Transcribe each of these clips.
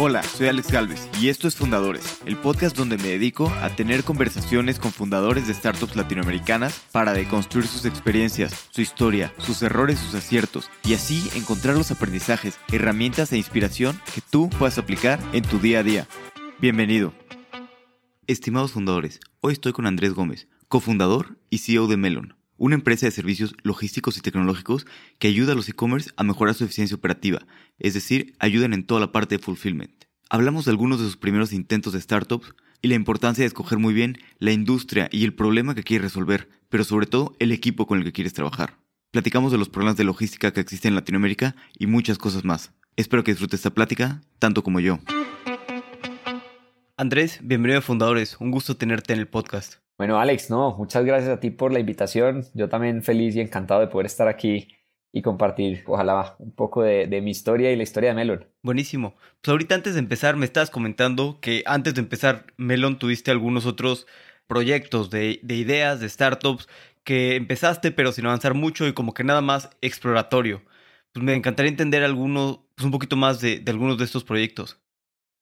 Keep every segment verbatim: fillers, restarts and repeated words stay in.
Hola, soy Alex Gálvez y esto es Fundadores, el podcast donde me dedico a tener conversaciones con fundadores de startups latinoamericanas para deconstruir sus experiencias, su historia, sus errores, sus aciertos y así encontrar los aprendizajes, herramientas e inspiración que tú puedas aplicar en tu día a día. Bienvenido. Estimados fundadores, hoy estoy con Andrés Gómez, cofundador y C E O de Melonn, una empresa de servicios logísticos y tecnológicos que ayuda a los e-commerce a mejorar su eficiencia operativa, es decir, ayudan en toda la parte de fulfillment. Hablamos de algunos de sus primeros intentos de startups y la importancia de escoger muy bien la industria y el problema que quieres resolver, pero sobre todo el equipo con el que quieres trabajar. Platicamos de los problemas de logística que existen en Latinoamérica y muchas cosas más. Espero que disfrutes esta plática, tanto como yo. Andrés, bienvenido a Fundadores. Un gusto tenerte en el podcast. Bueno, Alex, no, muchas gracias a ti por la invitación. Yo también feliz y encantado de poder estar aquí y compartir, ojalá, un poco de, de mi historia y la historia de Melonn. Buenísimo. Pues ahorita antes de empezar, me estabas comentando que antes de empezar Melonn tuviste algunos otros proyectos de, de ideas, de startups, que empezaste pero sin avanzar mucho y como que nada más exploratorio. Pues me encantaría entender algunos, pues un poquito más de, de algunos de estos proyectos.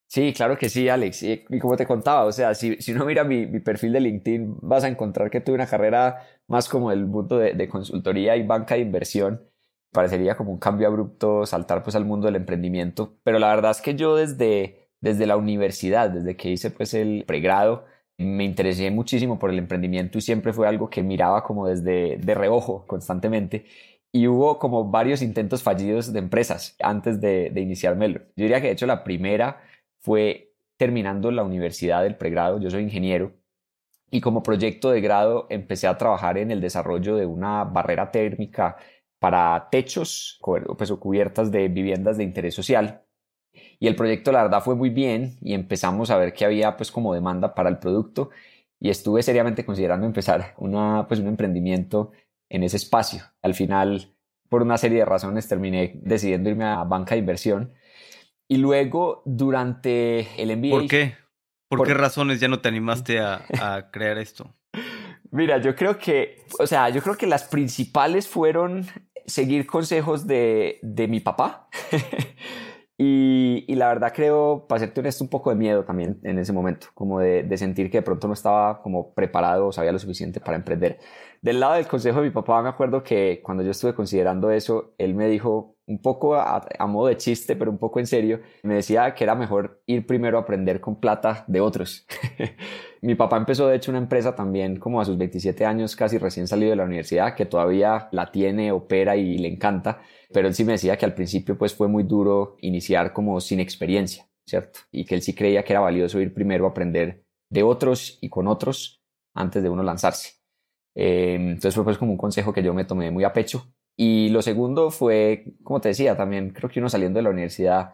Sí, claro que sí, Alex. Y, y como te contaba, o sea, si, si uno mira mi, mi perfil de LinkedIn, vas a encontrar que tuve una carrera más como el mundo de, de consultoría y banca de inversión. Parecería como un cambio abrupto saltar pues al mundo del emprendimiento. Pero la verdad es que yo desde, desde la universidad, desde que hice pues el pregrado, me interesé muchísimo por el emprendimiento y siempre fue algo que miraba como desde de reojo constantemente. Y hubo como varios intentos fallidos de empresas antes de, de iniciar Melonn. Yo diría que de hecho la primera fue terminando la universidad del pregrado. Yo soy ingeniero y como proyecto de grado empecé a trabajar en el desarrollo de una barrera térmica para techos pues, o cubiertas de viviendas de interés social. Y el proyecto la verdad fue muy bien y empezamos a ver que había pues como demanda para el producto y estuve seriamente considerando empezar una, pues, un emprendimiento en ese espacio. Al final, por una serie de razones, terminé decidiendo irme a banca de inversión. Y luego, durante el M B A... ¿Por qué? ¿Por, ¿Por qué razones ya no te animaste a, a crear esto? Mira, yo creo que... O sea, yo creo que las principales fueron seguir consejos de, de mi papá. y, y la verdad creo, para serte honesto, un poco de miedo también en ese momento. Como de, de sentir que de pronto no estaba como preparado o sabía lo suficiente para emprender. Del lado del consejo de mi papá, me acuerdo que cuando yo estuve considerando eso, él me dijo... un poco a, a modo de chiste, pero un poco en serio, me decía que era mejor ir primero a aprender con plata de otros. Mi papá empezó, de hecho, una empresa también como a sus veintisiete años, casi recién salido de la universidad, que todavía la tiene, opera y le encanta, pero él sí me decía que al principio pues fue muy duro iniciar como sin experiencia, ¿cierto? Y que él sí creía que era valioso ir primero a aprender de otros y con otros antes de uno lanzarse. Eh, entonces fue pues como un consejo que yo me tomé muy a pecho. Y lo segundo fue, como te decía, también creo que uno saliendo de la universidad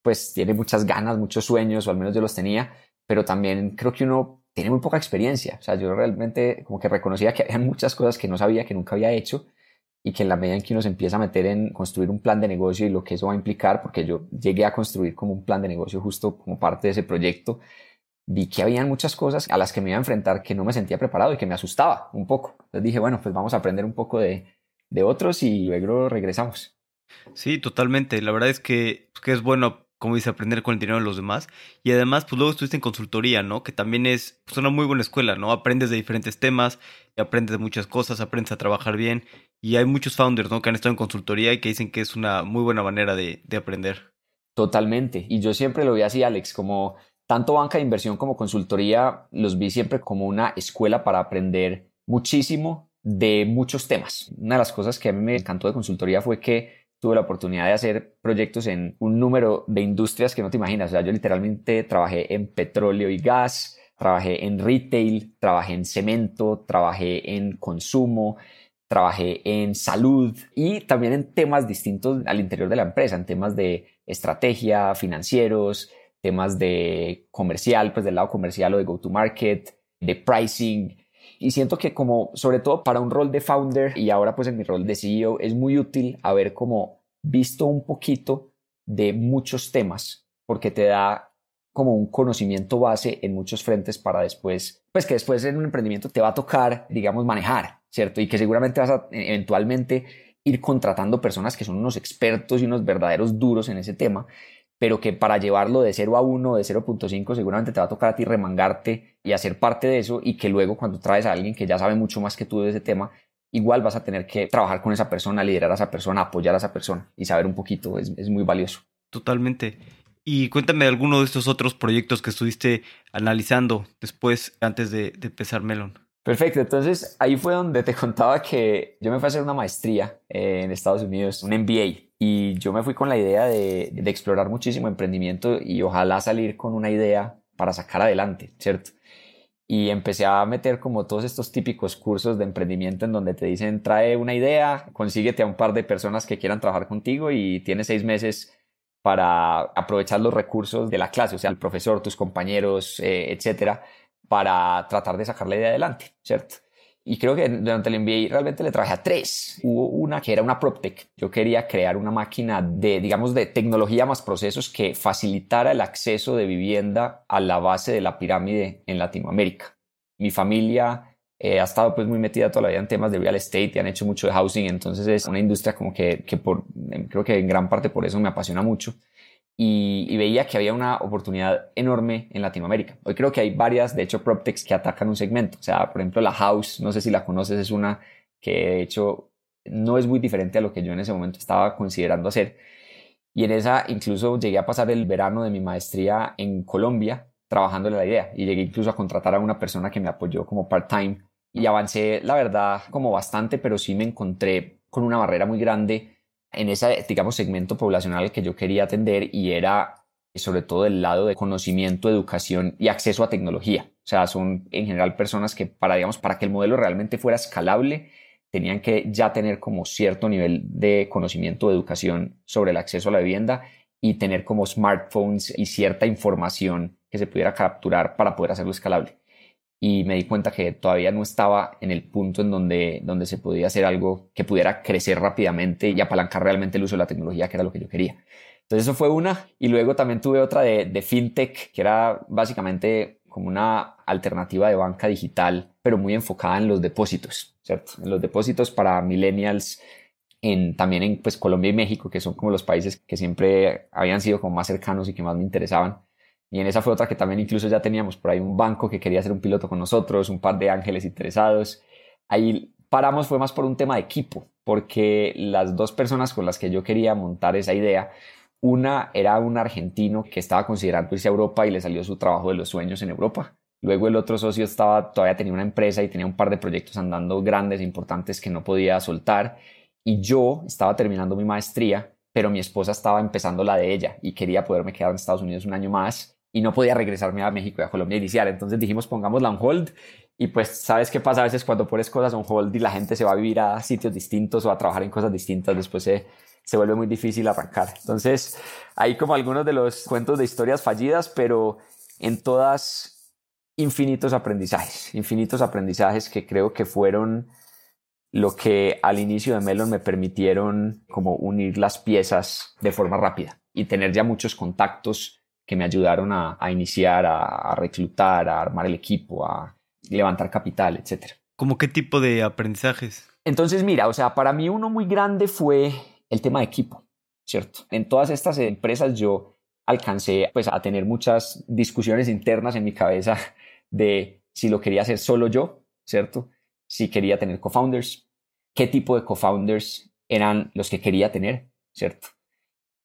pues tiene muchas ganas, muchos sueños, o al menos yo los tenía, pero también creo que uno tiene muy poca experiencia. O sea, yo realmente como que reconocía que había muchas cosas que no sabía, que nunca había hecho y que en la medida en que uno se empieza a meter en construir un plan de negocio y lo que eso va a implicar, porque yo llegué a construir como un plan de negocio justo como parte de ese proyecto, vi que habían muchas cosas a las que me iba a enfrentar que no me sentía preparado y que me asustaba un poco. Entonces dije, bueno, pues vamos a aprender un poco de... de otros y luego regresamos. Sí, totalmente. La verdad es que, que es bueno, como dice, aprender con el dinero de los demás. Y además, pues luego estuviste en consultoría, ¿no? Que también es pues, una muy buena escuela, ¿no? Aprendes de diferentes temas, aprendes de muchas cosas, aprendes a trabajar bien. Y hay muchos founders, ¿no? Que han estado en consultoría y que dicen que es una muy buena manera de, de aprender. Totalmente. Y yo siempre lo vi así, Alex, como tanto banca de inversión como consultoría, los vi siempre como una escuela para aprender muchísimo de muchos temas. Una de las cosas que a mí me encantó de consultoría fue que tuve la oportunidad de hacer proyectos en un número de industrias que no te imaginas. O sea, yo literalmente trabajé en petróleo y gas, trabajé en retail, trabajé en cemento, trabajé en consumo, trabajé en salud y también en temas distintos al interior de la empresa, en temas de estrategia, financieros, temas de comercial, pues del lado comercial o de go-to-market, de pricing. Y siento que como, sobre todo para un rol de founder y ahora pues en mi rol de C E O, es muy útil haber como visto un poquito de muchos temas porque te da como un conocimiento base en muchos frentes para después, pues que después en un emprendimiento te va a tocar, digamos, manejar, ¿cierto? Y que seguramente vas a eventualmente ir contratando personas que son unos expertos y unos verdaderos duros en ese tema, pero que para llevarlo de cero a uno, de cero punto cinco, seguramente te va a tocar a ti remangarte y hacer parte de eso, y que luego cuando traes a alguien que ya sabe mucho más que tú de ese tema, igual vas a tener que trabajar con esa persona, liderar a esa persona, apoyar a esa persona y saber un poquito, es, es muy valioso. Totalmente. Y cuéntame de alguno de estos otros proyectos que estuviste analizando después, antes de, de empezar Melonn. Perfecto, entonces ahí fue donde te contaba que yo me fui a hacer una maestría eh, en Estados Unidos, un M B A, y yo me fui con la idea de, de explorar muchísimo emprendimiento y ojalá salir con una idea para sacar adelante, ¿cierto? Y empecé a meter como todos estos típicos cursos de emprendimiento en donde te dicen trae una idea, consíguete a un par de personas que quieran trabajar contigo y tienes seis meses para aprovechar los recursos de la clase, o sea, el profesor, tus compañeros, eh, etcétera, para tratar de sacar la idea adelante, ¿cierto? Y creo que durante el M B A realmente le trabajé a tres. Hubo una que era una PropTech. Yo quería crear una máquina de, digamos, de tecnología más procesos que facilitara el acceso de vivienda a la base de la pirámide en Latinoamérica. Mi familia eh, ha estado pues muy metida toda la vida en temas de real estate y han hecho mucho de housing, entonces es una industria como que, que por, creo que en gran parte por eso me apasiona mucho. Y, y veía que había una oportunidad enorme en Latinoamérica. Hoy creo que hay varias, de hecho, PropTechs que atacan un segmento. O sea, por ejemplo, la House, no sé si la conoces, es una que de hecho no es muy diferente a lo que yo en ese momento estaba considerando hacer. Y en esa incluso llegué a pasar el verano de mi maestría en Colombia trabajándole la idea. Y llegué incluso a contratar a una persona que me apoyó como part-time. Y avancé, la verdad, como bastante, pero sí me encontré con una barrera muy grande en ese, digamos, segmento poblacional que yo quería atender, y era sobre todo del lado de conocimiento, educación y acceso a tecnología. O sea, son en general personas que para, digamos, para que el modelo realmente fuera escalable, tenían que ya tener como cierto nivel de conocimiento, de educación sobre el acceso a la vivienda y tener como smartphones y cierta información que se pudiera capturar para poder hacerlo escalable. Y me di cuenta que todavía no estaba en el punto en donde, donde se podía hacer algo que pudiera crecer rápidamente y apalancar realmente el uso de la tecnología, que era lo que yo quería. Entonces eso fue una, y luego también tuve otra de, de fintech, que era básicamente como una alternativa de banca digital, pero muy enfocada en los depósitos, ¿cierto? En los depósitos para millennials, en, también en pues, Colombia y México, que son como los países que siempre habían sido como más cercanos y que más me interesaban. Y en esa fue otra que también incluso ya teníamos por ahí un banco que quería hacer un piloto con nosotros, un par de ángeles interesados. Ahí paramos, fue más por un tema de equipo, porque las dos personas con las que yo quería montar esa idea, una era un argentino que estaba considerando irse a Europa y le salió su trabajo de los sueños en Europa. Luego el otro socio estaba, todavía tenía una empresa y tenía un par de proyectos andando grandes e importantes que no podía soltar. Y yo estaba terminando mi maestría, pero mi esposa estaba empezando la de ella y quería poderme quedar en Estados Unidos un año más. Y no podía regresarme a México y a Colombia inicial. Entonces dijimos, pongámosla on hold. Y pues, ¿sabes qué pasa a veces cuando pones cosas on hold y la gente se va a vivir a sitios distintos o a trabajar en cosas distintas? Después se, se vuelve muy difícil arrancar. Entonces, hay como algunos de los cuentos de historias fallidas, pero en todas infinitos aprendizajes. Infinitos aprendizajes que creo que fueron lo que al inicio de Melonn me permitieron como unir las piezas de forma rápida y tener ya muchos contactos que me ayudaron a, a iniciar, a, a reclutar, a armar el equipo, a levantar capital, etcétera. ¿Cómo qué tipo de aprendizajes? Entonces, mira, o sea, para mí uno muy grande fue el tema de equipo, ¿cierto? En todas estas empresas yo alcancé pues, a tener muchas discusiones internas en mi cabeza de si lo quería hacer solo yo, ¿cierto? Si quería tener co-founders, qué tipo de co-founders eran los que quería tener, ¿cierto?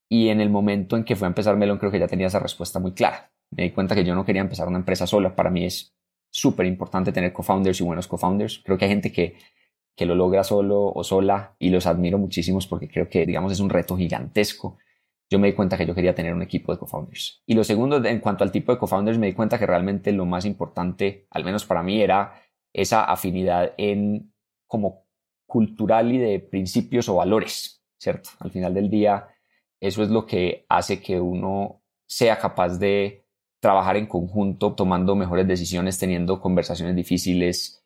Y en el momento en que fue a empezar Melonn, creo que ya tenía esa respuesta muy clara. Me di cuenta que yo no quería empezar una empresa sola. Para mí es súper importante tener co-founders y buenos co-founders. Creo que hay gente que, que lo logra solo o sola y los admiro muchísimos porque creo que, digamos, es un reto gigantesco. Yo me di cuenta que yo quería tener un equipo de co-founders. Y lo segundo, en cuanto al tipo de co-founders, me di cuenta que realmente lo más importante, al menos para mí, era esa afinidad en como cultural y de principios o valores, ¿cierto? Al final del día, eso es lo que hace que uno sea capaz de trabajar en conjunto, tomando mejores decisiones, teniendo conversaciones difíciles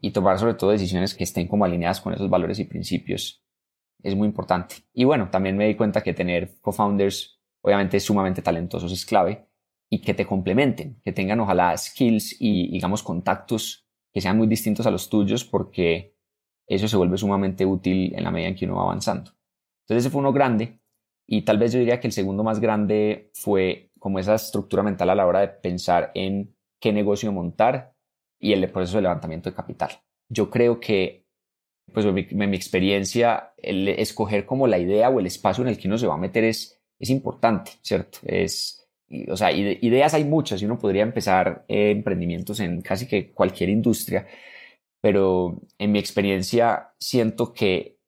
y tomar sobre todo decisiones que estén como alineadas con esos valores y principios. Es muy importante. Y bueno, también me di cuenta que tener co-founders, obviamente sumamente talentosos, es clave y que te complementen, que tengan ojalá skills y digamos contactos que sean muy distintos a los tuyos, porque eso se vuelve sumamente útil en la medida en que uno va avanzando. Entonces ese fue uno grande. Y tal vez yo diría que el segundo más grande fue como esa estructura mental a la hora de pensar en qué negocio montar y el proceso de levantamiento de capital. Yo creo que, pues en mi, en mi experiencia, el escoger como la idea o el espacio en el que uno se va a meter es, es importante, ¿cierto? Es, y, o sea, ide- ideas hay muchas y uno podría empezar eh, emprendimientos en casi que cualquier industria, pero en mi experiencia siento que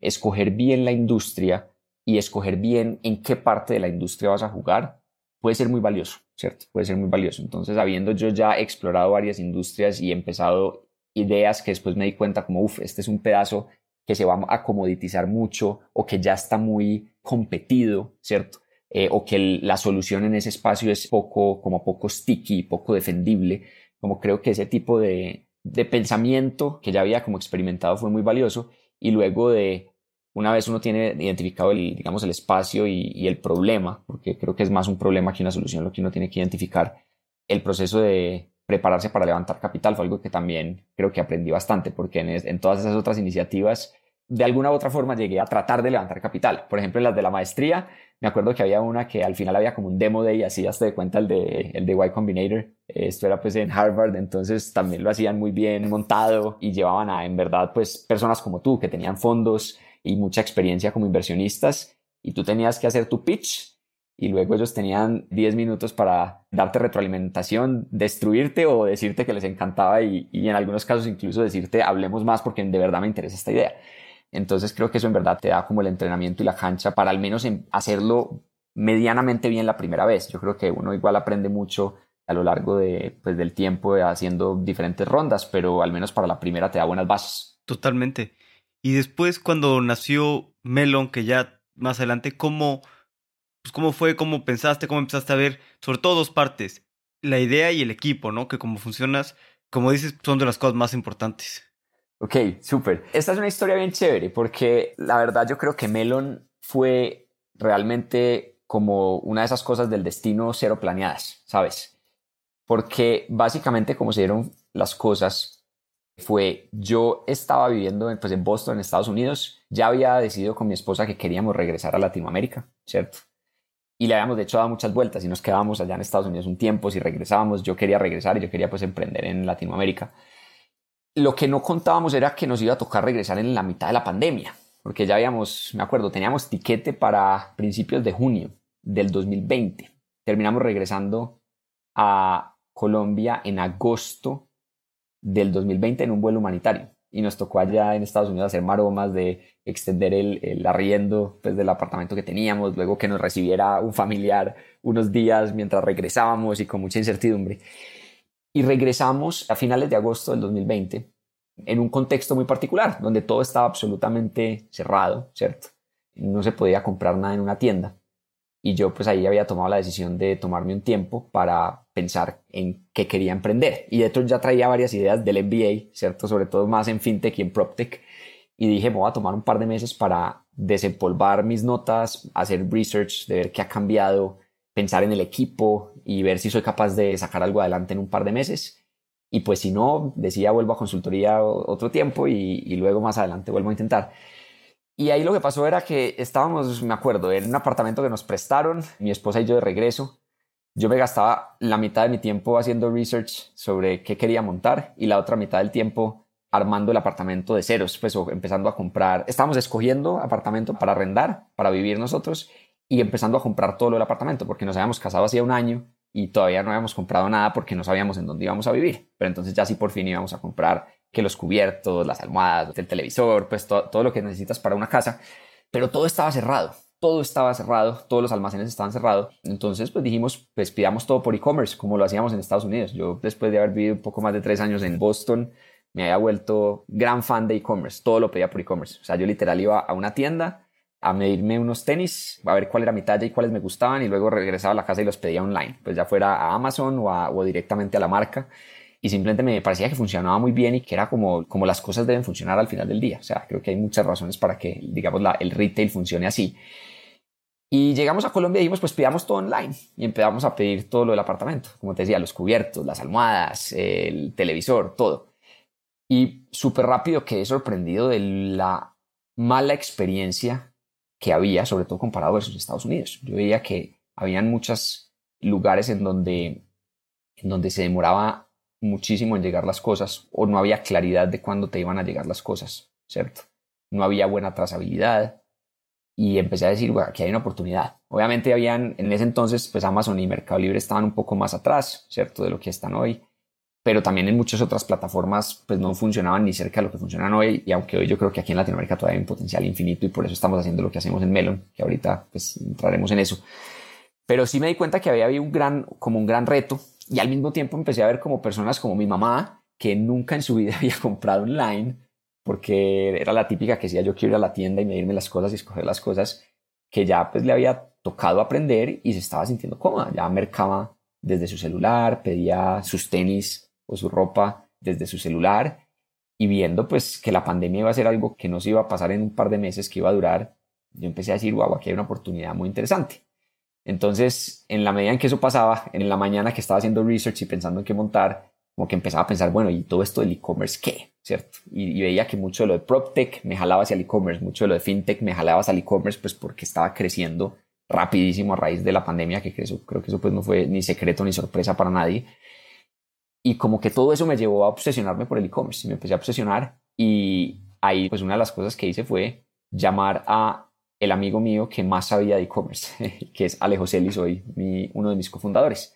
escoger bien la industria y escoger bien en qué parte de la industria vas a jugar puede ser muy valioso, ¿cierto? Puede ser muy valioso. Entonces, habiendo yo ya explorado varias industrias y empezado ideas que después me di cuenta como, uff, este es un pedazo que se va a comoditizar mucho o que ya está muy competido, ¿cierto? Eh, o que el, la solución en ese espacio es poco, como poco sticky, poco defendible. Como creo que ese tipo de, de pensamiento que ya había como experimentado fue muy valioso. Y luego de, una vez uno tiene identificado el, digamos, el espacio y, y el problema, porque creo que es más un problema que una solución lo que uno tiene que identificar, el proceso de prepararse para levantar capital fue algo que también creo que aprendí bastante, porque en, es, en todas esas otras iniciativas, de alguna u otra forma llegué a tratar de levantar capital. Por ejemplo, en las de la maestría, me acuerdo que había una que al final había como un demo day, así hasta de cuenta el de, el de Y Combinator. Esto era pues en Harvard, entonces también lo hacían muy bien montado y llevaban a, en verdad, pues personas como tú que tenían fondos y mucha experiencia como inversionistas y tú tenías que hacer tu pitch. Y luego ellos tenían diez minutos para darte retroalimentación, destruirte o decirte que les encantaba y, y en algunos casos incluso decirte hablemos más porque de verdad me interesa esta idea. Entonces creo que eso en verdad te da como el entrenamiento y la cancha para al menos hacerlo medianamente bien la primera vez. Yo creo que uno igual aprende mucho a lo largo de, pues, del tiempo haciendo diferentes rondas, pero al menos para la primera te da buenas bases. Totalmente. Y después cuando nació Melonn, que ya más adelante, ¿cómo...? Pues ¿cómo fue? ¿Cómo pensaste? ¿Cómo empezaste a ver? Sobre todo dos partes, la idea y el equipo, ¿no? Que como funcionas, como dices, son de las cosas más importantes. Ok, súper. Esta es una historia bien chévere porque la verdad yo creo que Melonn fue realmente como una de esas cosas del destino cero planeadas, ¿sabes? Porque básicamente como se dieron las cosas fue yo estaba viviendo en, pues, en Boston, en Estados Unidos. Ya había decidido con mi esposa que queríamos regresar a Latinoamérica, ¿cierto? Y le habíamos de hecho dado muchas vueltas y nos quedábamos allá en Estados Unidos un tiempo, si regresábamos, yo quería regresar y yo quería pues emprender en Latinoamérica. Lo que no contábamos era que nos iba a tocar regresar en la mitad de la pandemia, porque ya habíamos, me acuerdo, teníamos tiquete para principios de junio del dos mil veinte. Terminamos regresando a Colombia en agosto del dos mil veinte en un vuelo humanitario. Y nos tocó allá en Estados Unidos hacer maromas de extender el, el arriendo pues, del apartamento que teníamos, luego que nos recibiera un familiar unos días mientras regresábamos y con mucha incertidumbre. Y regresamos a finales de agosto del dos mil veinte en un contexto muy particular, donde todo estaba absolutamente cerrado, ¿cierto? No se podía comprar nada en una tienda. Y yo pues ahí había tomado la decisión de tomarme un tiempo para pensar en qué quería emprender. Y de hecho ya traía varias ideas del M B A, ¿cierto? Sobre todo más en FinTech y en PropTech. Y dije, me voy a tomar un par de meses para desempolvar mis notas, hacer research, de ver qué ha cambiado, pensar en el equipo y ver si soy capaz de sacar algo adelante en un par de meses. Y pues si no, decía vuelvo a consultoría otro tiempo y, y luego más adelante vuelvo a intentar. Y ahí lo que pasó era que estábamos, me acuerdo, en un apartamento que nos prestaron, mi esposa y yo de regreso. Yo me gastaba la mitad de mi tiempo haciendo research sobre qué quería montar y la otra mitad del tiempo armando el apartamento de ceros, pues o empezando a comprar. Estábamos escogiendo apartamento para arrendar, para vivir nosotros y empezando a comprar todo lo del apartamento porque nos habíamos casado hacía un año y todavía no habíamos comprado nada porque no sabíamos en dónde íbamos a vivir. Pero entonces ya sí por fin íbamos a comprar que los cubiertos, las almohadas, el televisor, pues to- todo lo que necesitas para una casa, pero todo estaba cerrado, todo estaba cerrado, todos los almacenes estaban cerrados, entonces pues dijimos, pues pidamos todo por e-commerce, como lo hacíamos en Estados Unidos. Yo después de haber vivido un poco más de tres años en Boston, me había vuelto gran fan de e-commerce, todo lo pedía por e-commerce, o sea, yo literal iba a una tienda a medirme unos tenis, a ver cuál era mi talla y cuáles me gustaban, y luego regresaba a la casa y los pedía online, pues ya fuera a Amazon o, a, o directamente a la marca. Y simplemente me parecía que funcionaba muy bien y que era como, como las cosas deben funcionar al final del día. O sea, creo que hay muchas razones para que, digamos, la, el retail funcione así. Y llegamos a Colombia y dijimos, pues pidamos todo online. Y empezamos a pedir todo lo del apartamento. Como te decía, los cubiertos, las almohadas, el televisor, todo. Y súper rápido quedé sorprendido de la mala experiencia que había, sobre todo comparado versus Estados Unidos. Yo veía que habían muchos lugares en donde, en donde se demoraba muchísimo en llegar las cosas o no había claridad de cuándo te iban a llegar las cosas, ¿cierto? No había buena trazabilidad y empecé a decir, bueno, aquí hay una oportunidad. Obviamente habían, en ese entonces, pues Amazon y Mercado Libre estaban un poco más atrás, ¿cierto? De lo que están hoy, pero también en muchas otras plataformas pues no funcionaban ni cerca de lo que funcionan hoy, y aunque hoy yo creo que aquí en Latinoamérica todavía hay un potencial infinito y por eso estamos haciendo lo que hacemos en Melonn, que ahorita pues entraremos en eso. Pero sí me di cuenta que había habido un gran, como un gran reto, y al mismo tiempo empecé a ver como personas como mi mamá, que nunca en su vida había comprado online, porque era la típica que decía yo quiero ir a la tienda y medirme las cosas y escoger las cosas, que ya pues le había tocado aprender y se estaba sintiendo cómoda, ya mercaba desde su celular, pedía sus tenis o su ropa desde su celular, y viendo pues que la pandemia iba a ser algo que no se iba a pasar en un par de meses, que iba a durar, yo empecé a decir, wow, aquí hay una oportunidad muy interesante. Entonces, en la medida en que eso pasaba, en la mañana que estaba haciendo research y pensando en qué montar, como que empezaba a pensar, bueno, ¿y todo esto del e-commerce qué? ¿Cierto? Y, y veía que mucho de lo de PropTech me jalaba hacia el e-commerce, mucho de lo de FinTech me jalaba hacia el e-commerce, pues porque estaba creciendo rapidísimo a raíz de la pandemia, que creo, creo que eso pues no fue ni secreto ni sorpresa para nadie. Y como que todo eso me llevó a obsesionarme por el e-commerce y me empecé a obsesionar, y ahí pues una de las cosas que hice fue llamar a el amigo mío que más sabía de e-commerce, que es Alejo Celis, hoy mi, uno de mis cofundadores,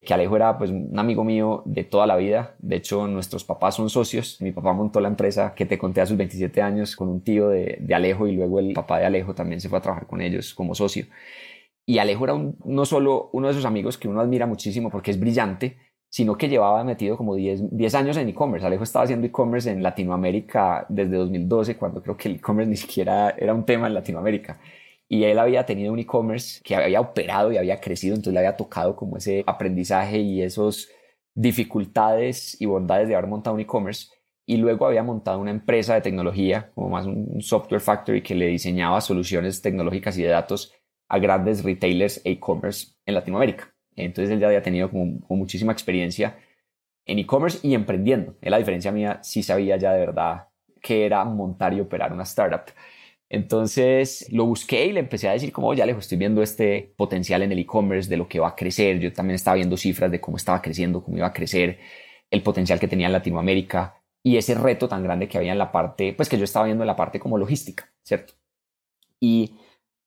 que Alejo era pues un amigo mío de toda la vida. De hecho, nuestros papás son socios. Mi papá montó la empresa que te conté a sus veintisiete años con un tío de, de Alejo, y luego el papá de Alejo también se fue a trabajar con ellos como socio. Y Alejo era un, no solo uno de esos amigos que uno admira muchísimo porque es brillante, sino que llevaba metido como diez años en e-commerce. Alejo estaba haciendo e-commerce en Latinoamérica desde dos mil doce, cuando creo que el e-commerce ni siquiera era un tema en Latinoamérica. Y él había tenido un e-commerce que había operado y había crecido, entonces le había tocado como ese aprendizaje y esas dificultades y bondades de haber montado un e-commerce. Y luego había montado una empresa de tecnología, como más un software factory, que le diseñaba soluciones tecnológicas y de datos a grandes retailers e e-commerce en Latinoamérica. Entonces él ya había tenido como, como muchísima experiencia en e-commerce y emprendiendo. Él, a diferencia mía, sí sabía ya de verdad que era montar y operar una startup. Entonces lo busqué y le empecé a decir como, oye Alejo, estoy viendo este potencial en el e-commerce, de lo que va a crecer. Yo también estaba viendo cifras de cómo estaba creciendo, cómo iba a crecer, el potencial que tenía en Latinoamérica y ese reto tan grande que había en la parte, pues que yo estaba viendo en la parte como logística, ¿cierto? Y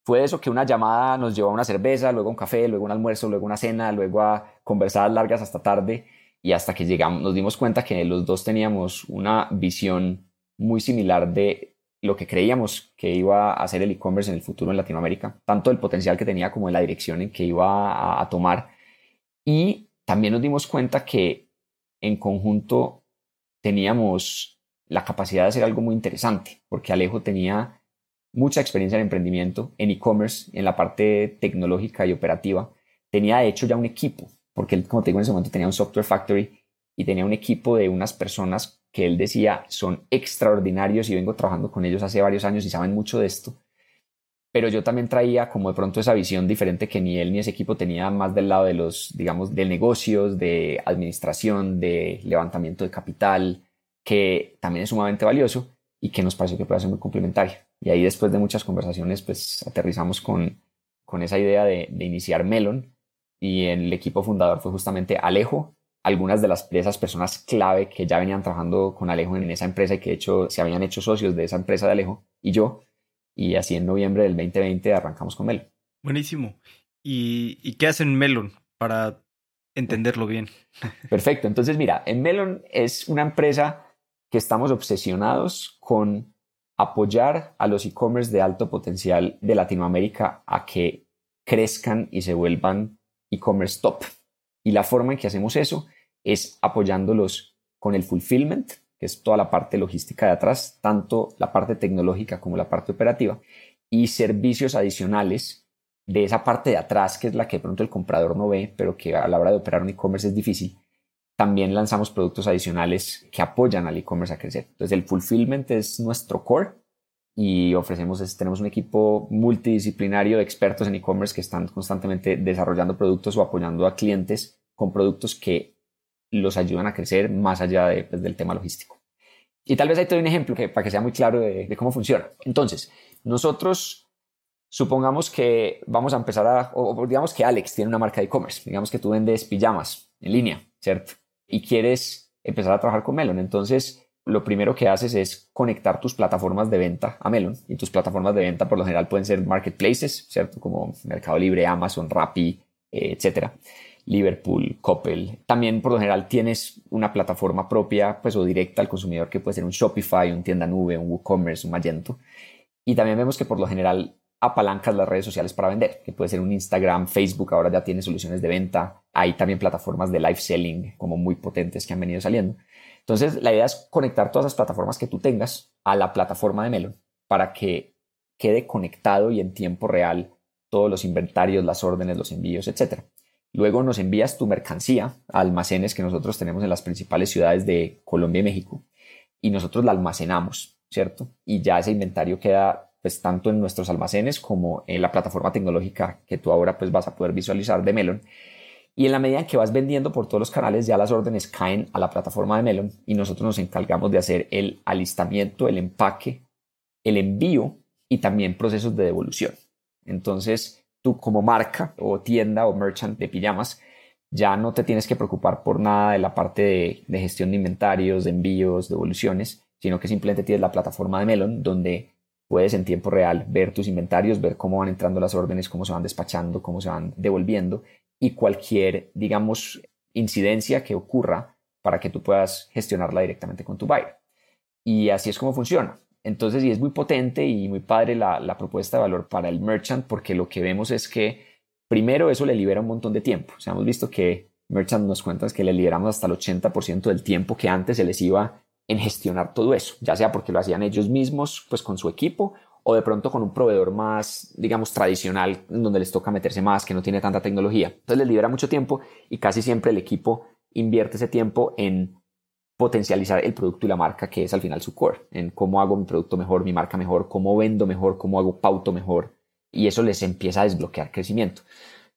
fue eso, que una llamada nos llevó a una cerveza, luego a un café, luego a un almuerzo, luego a una cena, luego a conversadas largas hasta tarde, y hasta que llegamos, nos dimos cuenta que los dos teníamos una visión muy similar de lo que creíamos que iba a ser el e-commerce en el futuro en Latinoamérica, tanto el potencial que tenía como en la dirección en que iba a, a tomar. Y también nos dimos cuenta que en conjunto teníamos la capacidad de hacer algo muy interesante, porque Alejo tenía mucha experiencia en emprendimiento, en e-commerce, en la parte tecnológica y operativa. Tenía de hecho ya un equipo, porque él, como te digo, en ese momento tenía un software factory y tenía un equipo de unas personas que él decía son extraordinarios y vengo trabajando con ellos hace varios años y saben mucho de esto. Pero yo también traía como de pronto esa visión diferente que ni él ni ese equipo tenía, más del lado de los, digamos, de negocios, de administración, de levantamiento de capital, que también es sumamente valioso y que nos pareció que puede ser muy complementario. Y ahí, después de muchas conversaciones, pues aterrizamos con, con esa idea de, de iniciar Melonn, y el equipo fundador fue justamente Alejo, algunas de, las, de esas personas clave que ya venían trabajando con Alejo en esa empresa y que de hecho se habían hecho socios de esa empresa de Alejo, y yo, y así en noviembre del veinte veinte arrancamos con Melonn. Buenísimo. ¿Y, y qué hacen Melonn para entenderlo bien? Perfecto. Entonces mira, en Melonn es una empresa que estamos obsesionados con apoyar a los e-commerce de alto potencial de Latinoamérica a que crezcan y se vuelvan e-commerce top. Y la forma en que hacemos eso es apoyándolos con el fulfillment, que es toda la parte logística de atrás, tanto la parte tecnológica como la parte operativa, y servicios adicionales de esa parte de atrás, que es la que de pronto el comprador no ve, pero que a la hora de operar un e-commerce es difícil. También lanzamos productos adicionales que apoyan al e-commerce a crecer. Entonces el fulfillment es nuestro core, y ofrecemos, tenemos un equipo multidisciplinario de expertos en e-commerce que están constantemente desarrollando productos o apoyando a clientes con productos que los ayudan a crecer más allá de, pues, del tema logístico. Y tal vez ahí te doy un ejemplo que, para que sea muy claro de, de cómo funciona. Entonces, nosotros Supongamos que vamos a empezar a, o digamos que Alex tiene una marca de e-commerce, digamos que tú vendes pijamas en línea, ¿cierto? Y quieres empezar a trabajar con Melonn. Entonces, lo primero que haces es conectar tus plataformas de venta a Melonn, y tus plataformas de venta por lo general pueden ser marketplaces, ¿cierto? Como Mercado Libre, Amazon, Rappi, etcétera. Liverpool, Coppel. También por lo general tienes una plataforma propia, pues, o directa al consumidor, que puede ser un Shopify, un Tienda Nube, un WooCommerce, un Magento. Y también vemos que por lo general apalancas las redes sociales para vender, que puede ser un Instagram, Facebook, ahora ya tiene soluciones de venta. Hay también plataformas de live selling como muy potentes que han venido saliendo. Entonces la idea es conectar todas las plataformas que tú tengas a la plataforma de Melonn para que quede conectado y en tiempo real todos los inventarios, las órdenes, los envíos, etcétera. Luego nos envías tu mercancía a almacenes que nosotros tenemos en las principales ciudades de Colombia y México, y nosotros la almacenamos, ¿cierto? Y ya ese inventario queda, pues, tanto en nuestros almacenes como en la plataforma tecnológica que tú ahora, pues, vas a poder visualizar de Melonn. Y en la medida en que vas vendiendo por todos los canales, ya las órdenes caen a la plataforma de Melonn y nosotros nos encargamos de hacer el alistamiento, el empaque, el envío y también procesos de devolución. Entonces, tú como marca o tienda o merchant de pijamas ya no te tienes que preocupar por nada de la parte de, de gestión de inventarios, de envíos, de devoluciones, sino que simplemente tienes la plataforma de Melonn donde puedes en tiempo real ver tus inventarios, ver cómo van entrando las órdenes, cómo se van despachando, cómo se van devolviendo y cualquier, digamos, incidencia que ocurra para que tú puedas gestionarla directamente con tu buyer. Y así es como funciona. Entonces, y es muy potente y muy padre la, la propuesta de valor para el merchant, porque lo que vemos es que primero eso le libera un montón de tiempo. O sea, hemos visto que merchant nos cuentan que le liberamos hasta el ochenta por ciento del tiempo que antes se les iba en gestionar todo eso, ya sea porque lo hacían ellos mismos, pues con su equipo, o de pronto con un proveedor más, digamos, tradicional, donde les toca meterse más, que no tiene tanta tecnología. Entonces les libera mucho tiempo y casi siempre el equipo invierte ese tiempo en potencializar el producto y la marca, que es al final su core, en cómo hago mi producto mejor, mi marca mejor, cómo vendo mejor, cómo hago pauto mejor, y eso les empieza a desbloquear crecimiento.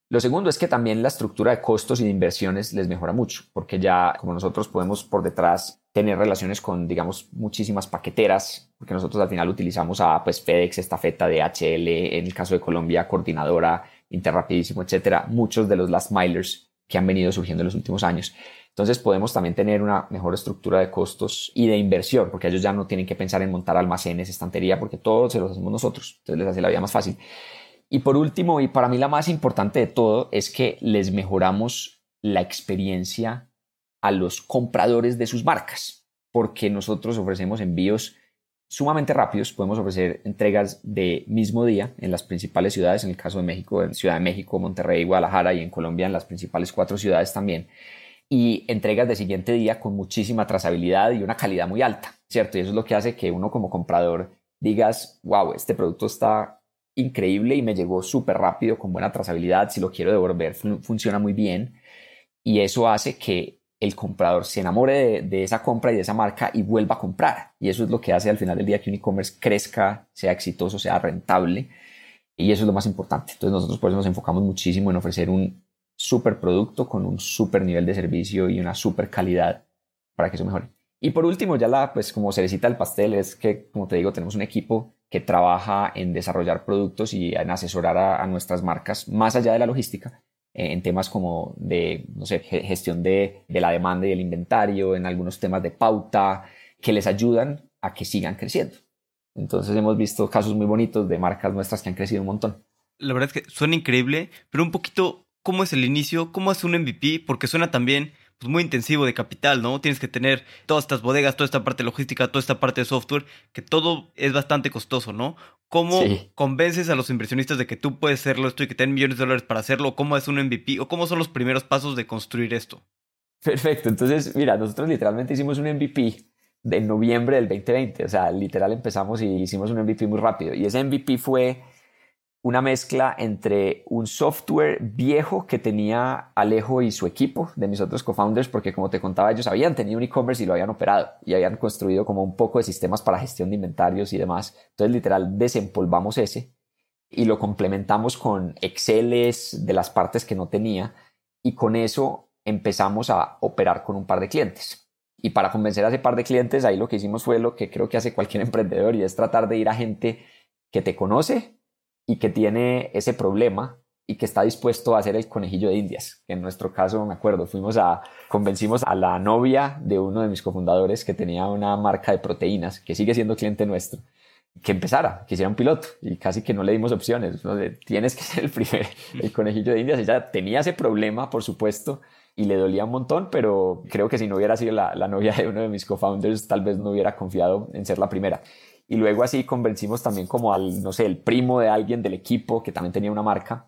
Lo segundo es que también la estructura de costos y de inversiones les mejora mucho, porque ya como nosotros podemos por detrás tener relaciones con, digamos, muchísimas paqueteras, porque nosotros al final utilizamos a, pues, FedEx, Estafeta, D H L, en el caso de Colombia, Coordinadora, Interrapidísimo, etcétera, muchos de los last milers que han venido surgiendo en los últimos años. Entonces podemos también tener una mejor estructura de costos y de inversión, porque ellos ya no tienen que pensar en montar almacenes, estantería, porque todo se lo hacemos nosotros. Entonces les hace la vida más fácil. Y por último, y para mí la más importante de todo, es que les mejoramos la experiencia a los compradores de sus marcas, porque nosotros ofrecemos envíos sumamente rápidos. Podemos ofrecer entregas de mismo día en las principales ciudades, en el caso de México, en Ciudad de México, Monterrey, Guadalajara, y en Colombia en las principales cuatro ciudades también, y entregas de siguiente día con muchísima trazabilidad y una calidad muy alta, ¿cierto? Y eso es lo que hace que uno como comprador digas, wow, este producto está increíble y me llegó súper rápido, con buena trazabilidad, si lo quiero devolver fun- funciona muy bien, y eso hace que el comprador se enamore de, de esa compra y de esa marca y vuelva a comprar, y eso es lo que hace al final del día que un e-commerce crezca, sea exitoso, sea rentable, y eso es lo más importante. Entonces nosotros por eso nos enfocamos muchísimo en ofrecer un súper producto con un súper nivel de servicio y una súper calidad para que eso mejore. Y por último, ya la, pues, como cerecita del pastel, es que, como te digo, tenemos un equipo que trabaja en desarrollar productos y en asesorar a, a nuestras marcas más allá de la logística, eh, en temas como de, no sé, gestión de, de la demanda y el inventario, en algunos temas de pauta que les ayudan a que sigan creciendo. Entonces hemos visto casos muy bonitos de marcas nuestras que han crecido un montón. La verdad es que suena increíble, pero un poquito... ¿Cómo es el inicio? ¿Cómo hace un M V P? Porque suena también, pues, muy intensivo de capital, ¿no? Tienes que tener todas estas bodegas, toda esta parte logística, toda esta parte de software, que todo es bastante costoso, ¿no? ¿Cómo sí. convences a los inversionistas de que tú puedes hacerlo esto y que te den millones de dólares para hacerlo? ¿Cómo es un M V P? ¿O cómo son los primeros pasos de construir esto? Perfecto. Entonces, mira, nosotros literalmente hicimos un M V P de noviembre del veinte veinte. O sea, literal empezamos y hicimos un M V P muy rápido. Y ese M V P fue una mezcla entre un software viejo que tenía Alejo y su equipo de mis otros co-founders, porque como te contaba, ellos habían tenido un e-commerce y lo habían operado y habían construido como un poco de sistemas para gestión de inventarios y demás. Entonces literal desempolvamos ese y lo complementamos con Exceles de las partes que no tenía, y con eso empezamos a operar con un par de clientes. Y para convencer a ese par de clientes, ahí lo que hicimos fue lo que creo que hace cualquier emprendedor, y es tratar de ir a gente que te conoce y que tiene ese problema y que está dispuesto a hacer el conejillo de Indias. En nuestro caso, me acuerdo, fuimos a, convencimos a la novia de uno de mis cofundadores que tenía una marca de proteínas, que sigue siendo cliente nuestro, que empezara, que hiciera un piloto, y casi que no le dimos opciones, ¿no? De, tienes que ser el primer, el conejillo de Indias. Ella tenía ese problema, por supuesto, y le dolía un montón, pero creo que si no hubiera sido la, la novia de uno de mis co-founders, tal vez no hubiera confiado en ser la primera. Y luego así convencimos también como al, no sé, el primo de alguien del equipo que también tenía una marca.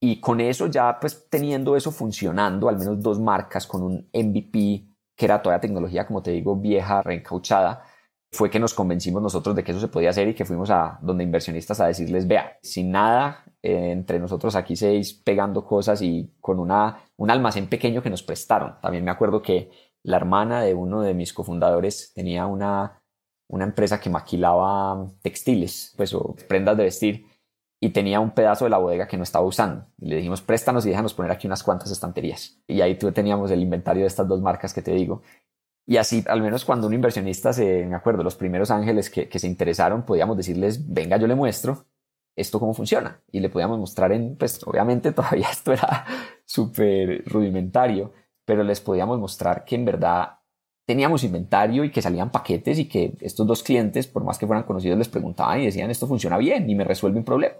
Y con eso ya, pues teniendo eso funcionando, al menos dos marcas con un M V P que era toda tecnología, como te digo, vieja, reencauchada, fue que nos convencimos nosotros de que eso se podía hacer y que fuimos a donde inversionistas a decirles, vea, sin nada, eh, entre nosotros aquí seis pegando cosas y con una, un almacén pequeño que nos prestaron. También me acuerdo que la hermana de uno de mis cofundadores tenía una, una empresa que maquilaba textiles, pues o prendas de vestir, y tenía un pedazo de la bodega que no estaba usando. Y le dijimos, préstanos y déjanos poner aquí unas cuantas estanterías. Y ahí tú teníamos el inventario de estas dos marcas que te digo. Y así, al menos cuando un inversionista, se, me acuerdo, los primeros ángeles que, que se interesaron, podíamos decirles, venga, yo le muestro esto cómo funciona. Y le podíamos mostrar en, pues obviamente todavía esto era súper rudimentario, pero les podíamos mostrar que en verdad teníamos inventario y que salían paquetes y que estos dos clientes, por más que fueran conocidos, les preguntaban y decían, esto funciona bien y me resuelve un problema.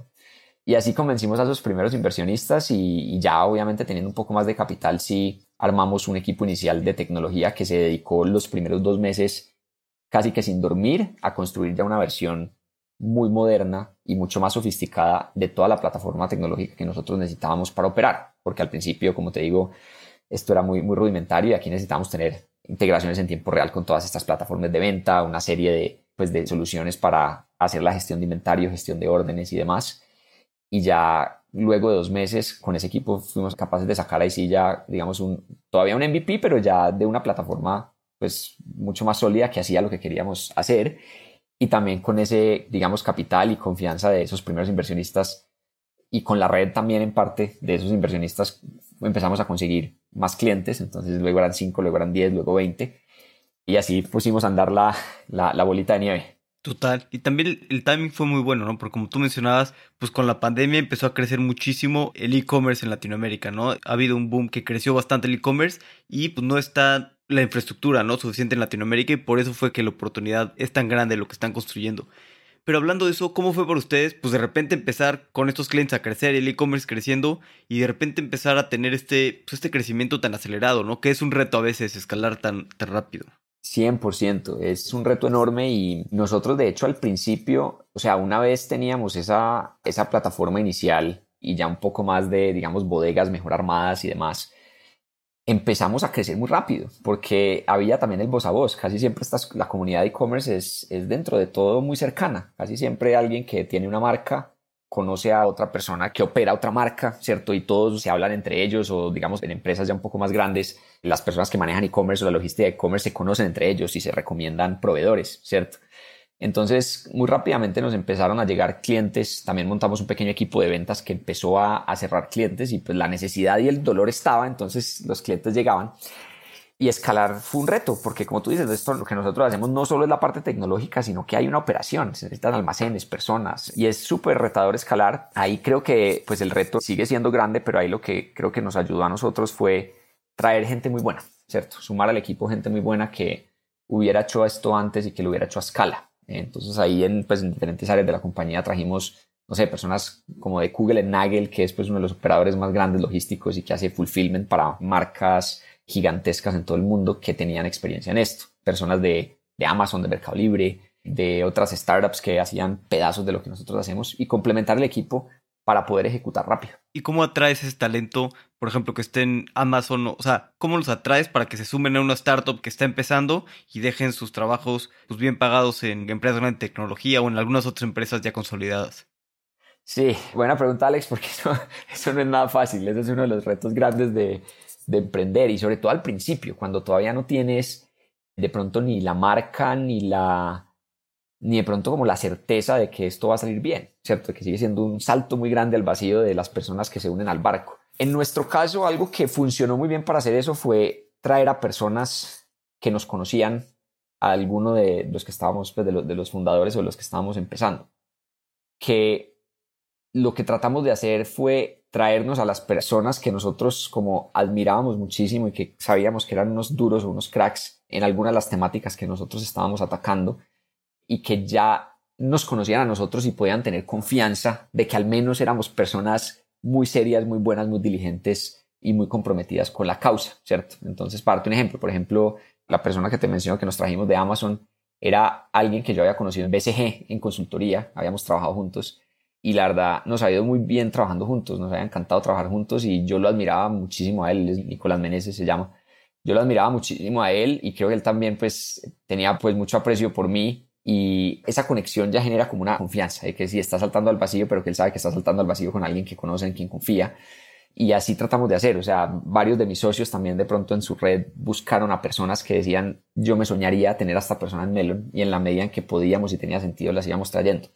Y así convencimos a esos primeros inversionistas y, y ya obviamente teniendo un poco más de capital, sí armamos un equipo inicial de tecnología que se dedicó los primeros dos meses casi que sin dormir a construir ya una versión muy moderna y mucho más sofisticada de toda la plataforma tecnológica que nosotros necesitábamos para operar. Porque al principio, como te digo, esto era muy, muy rudimentario y aquí necesitábamos tener integraciones en tiempo real con todas estas plataformas de venta, una serie de, pues, de soluciones para hacer la gestión de inventario, gestión de órdenes y demás. Y ya luego de dos meses con ese equipo fuimos capaces de sacar ahí sí ya, digamos, un, todavía un M V P, pero ya de una plataforma pues mucho más sólida que hacía lo que queríamos hacer. Y también con ese, digamos, capital y confianza de esos primeros inversionistas y con la red también en parte de esos inversionistas empezamos a conseguir más clientes. Entonces luego eran cinco, luego eran diez, luego veinte. Y así pusimos a andar la, la, la bolita de nieve. Total. Y también el, el timing fue muy bueno, ¿no? Porque como tú mencionabas, pues con la pandemia empezó a crecer muchísimo el e-commerce en Latinoamérica, ¿no? Ha habido un boom que creció bastante el e-commerce y pues no está la infraestructura, ¿no? Suficiente en Latinoamérica y por eso fue que la oportunidad es tan grande lo que están construyendo. Pero hablando de eso, ¿cómo fue para ustedes? Pues de repente empezar con estos clientes a crecer, el e-commerce creciendo y de repente empezar a tener este, pues este crecimiento tan acelerado, ¿no? Que es un reto a veces escalar tan, tan rápido. cien por ciento, es un reto enorme y nosotros de hecho al principio, o sea, una vez teníamos esa, esa plataforma inicial y ya un poco más de, digamos, bodegas mejor armadas y demás, empezamos a crecer muy rápido porque había también el voz a voz. Casi siempre esta, la comunidad de e-commerce es, es dentro de todo muy cercana. Casi siempre alguien que tiene una marca conoce a otra persona que opera otra marca, ¿cierto? Y todos se hablan entre ellos o, digamos, en empresas ya un poco más grandes, las personas que manejan e-commerce o la logística de e-commerce se conocen entre ellos y se recomiendan proveedores, ¿cierto? Entonces, muy rápidamente nos empezaron a llegar clientes. También montamos un pequeño equipo de ventas que empezó a, a cerrar clientes y pues la necesidad y el dolor estaba, entonces los clientes llegaban. Y escalar fue un reto, porque como tú dices, esto, lo que nosotros hacemos no solo es la parte tecnológica, sino que hay una operación, se necesitan almacenes, personas, y es súper retador escalar. Ahí creo que pues el reto sigue siendo grande, pero ahí lo que creo que nos ayudó a nosotros fue traer gente muy buena, ¿cierto? Sumar al equipo gente muy buena que hubiera hecho esto antes y que lo hubiera hecho a escala. Entonces ahí en, pues, en diferentes áreas de la compañía trajimos, no sé, personas como de Google en Nagel, que es pues uno de los operadores más grandes logísticos y que hace fulfillment para marcas gigantescas en todo el mundo que tenían experiencia en esto. Personas de, de Amazon, de Mercado Libre, de otras startups que hacían pedazos de lo que nosotros hacemos y complementar el equipo para poder ejecutar rápido. ¿Y cómo atraes ese talento, por ejemplo, que esté en Amazon? O sea, ¿cómo los atraes para que se sumen a una startup que está empezando y dejen sus trabajos pues, bien pagados en empresas de tecnología o en algunas otras empresas ya consolidadas? Sí, buena pregunta, Alex, porque eso, eso no es nada fácil. Ese es uno de los retos grandes de... de emprender y sobre todo al principio cuando todavía no tienes de pronto ni la marca ni la ni de pronto como la certeza de que esto va a salir bien, ¿cierto? Que sigue siendo un salto muy grande al vacío de las personas que se unen al barco. En nuestro caso algo que funcionó muy bien para hacer eso fue traer a personas que nos conocían a alguno de los que estábamos pues, de, los, de los fundadores o de los que estábamos empezando, que lo que tratamos de hacer fue traernos a las personas que nosotros como admirábamos muchísimo y que sabíamos que eran unos duros o unos cracks en alguna de las temáticas que nosotros estábamos atacando y que ya nos conocían a nosotros y podían tener confianza de que al menos éramos personas muy serias, muy buenas, muy diligentes y muy comprometidas con la causa, ¿cierto? Entonces, para darte un ejemplo, por ejemplo, la persona que te menciono que nos trajimos de Amazon era alguien que yo había conocido en B C G, en consultoría, habíamos trabajado juntos. Y la verdad, nos ha ido muy bien trabajando juntos, nos había encantado trabajar juntos y yo lo admiraba muchísimo a él, Nicolás Meneses se llama. Yo lo admiraba muchísimo a él y creo que él también pues, tenía pues, mucho aprecio por mí y esa conexión ya genera como una confianza de que sí está saltando al vacío, pero que él sabe que está saltando al vacío con alguien que conoce, en quien confía. Y así tratamos de hacer, o sea, varios de mis socios también de pronto en su red buscaron a personas que decían yo me soñaría tener a esta persona en Melonn y en la medida en que podíamos y tenía sentido las íbamos trayendo.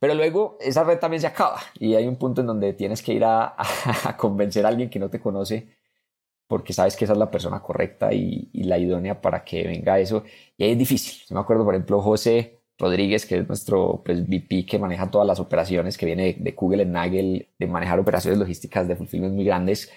Pero luego esa red también se acaba y hay un punto en donde tienes que ir a, a, a convencer a alguien que no te conoce porque sabes que esa es la persona correcta y, y la idónea para que venga eso. Y ahí es difícil. Yo me acuerdo, por ejemplo, José Rodríguez, que es nuestro pues, V P que maneja todas las operaciones, que viene de, de Google en Nagel, de manejar operaciones logísticas de fulfillment muy grandes.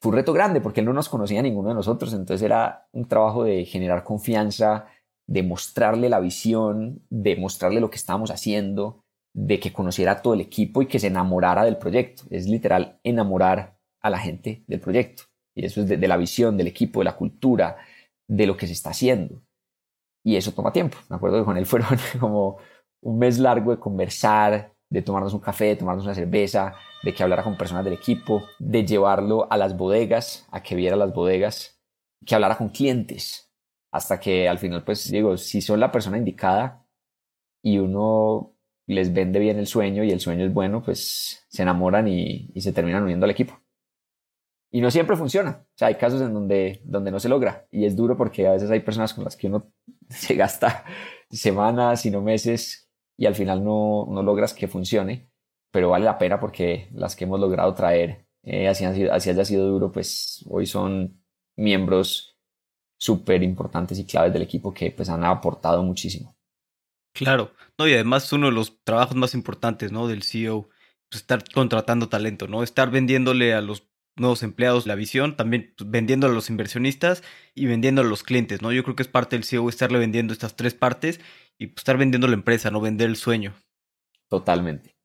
Fue un reto grande porque él no nos conocía a ninguno de nosotros. Entonces era un trabajo de generar confianza, de mostrarle la visión, de mostrarle lo que estábamos haciendo, de que conociera todo el equipo y que se enamorara del proyecto. Es literal enamorar a la gente del proyecto. Y eso es de, de la visión, del equipo, de la cultura, de lo que se está haciendo. Y eso toma tiempo. Me acuerdo que con él fueron como un mes largo de conversar, de tomarnos un café, de tomarnos una cerveza, de que hablara con personas del equipo, de llevarlo a las bodegas, a que viera las bodegas, que hablara con clientes. Hasta que al final, pues digo, si son la persona indicada y uno les vende bien el sueño y el sueño es bueno, pues se enamoran y, y se terminan uniendo al equipo. Y no siempre funciona. O sea, hay casos en donde, donde no se logra y es duro porque a veces hay personas con las que uno se gasta semanas, si no meses, y al final no, no logras que funcione, pero vale la pena porque las que hemos logrado traer, eh, así, así haya sido duro, pues hoy son miembros súper importantes y claves del equipo que pues han aportado muchísimo. Claro, no, y además uno de los trabajos más importantes, ¿no? Del C E O, pues estar contratando talento, ¿no? Estar vendiéndole a los nuevos empleados la visión, también pues, vendiéndole a los inversionistas y vendiéndole a los clientes, ¿no? Yo creo que es parte del C E O estarle vendiendo estas tres partes y pues, estar vendiendo la empresa, ¿no? Vender el sueño. Totalmente.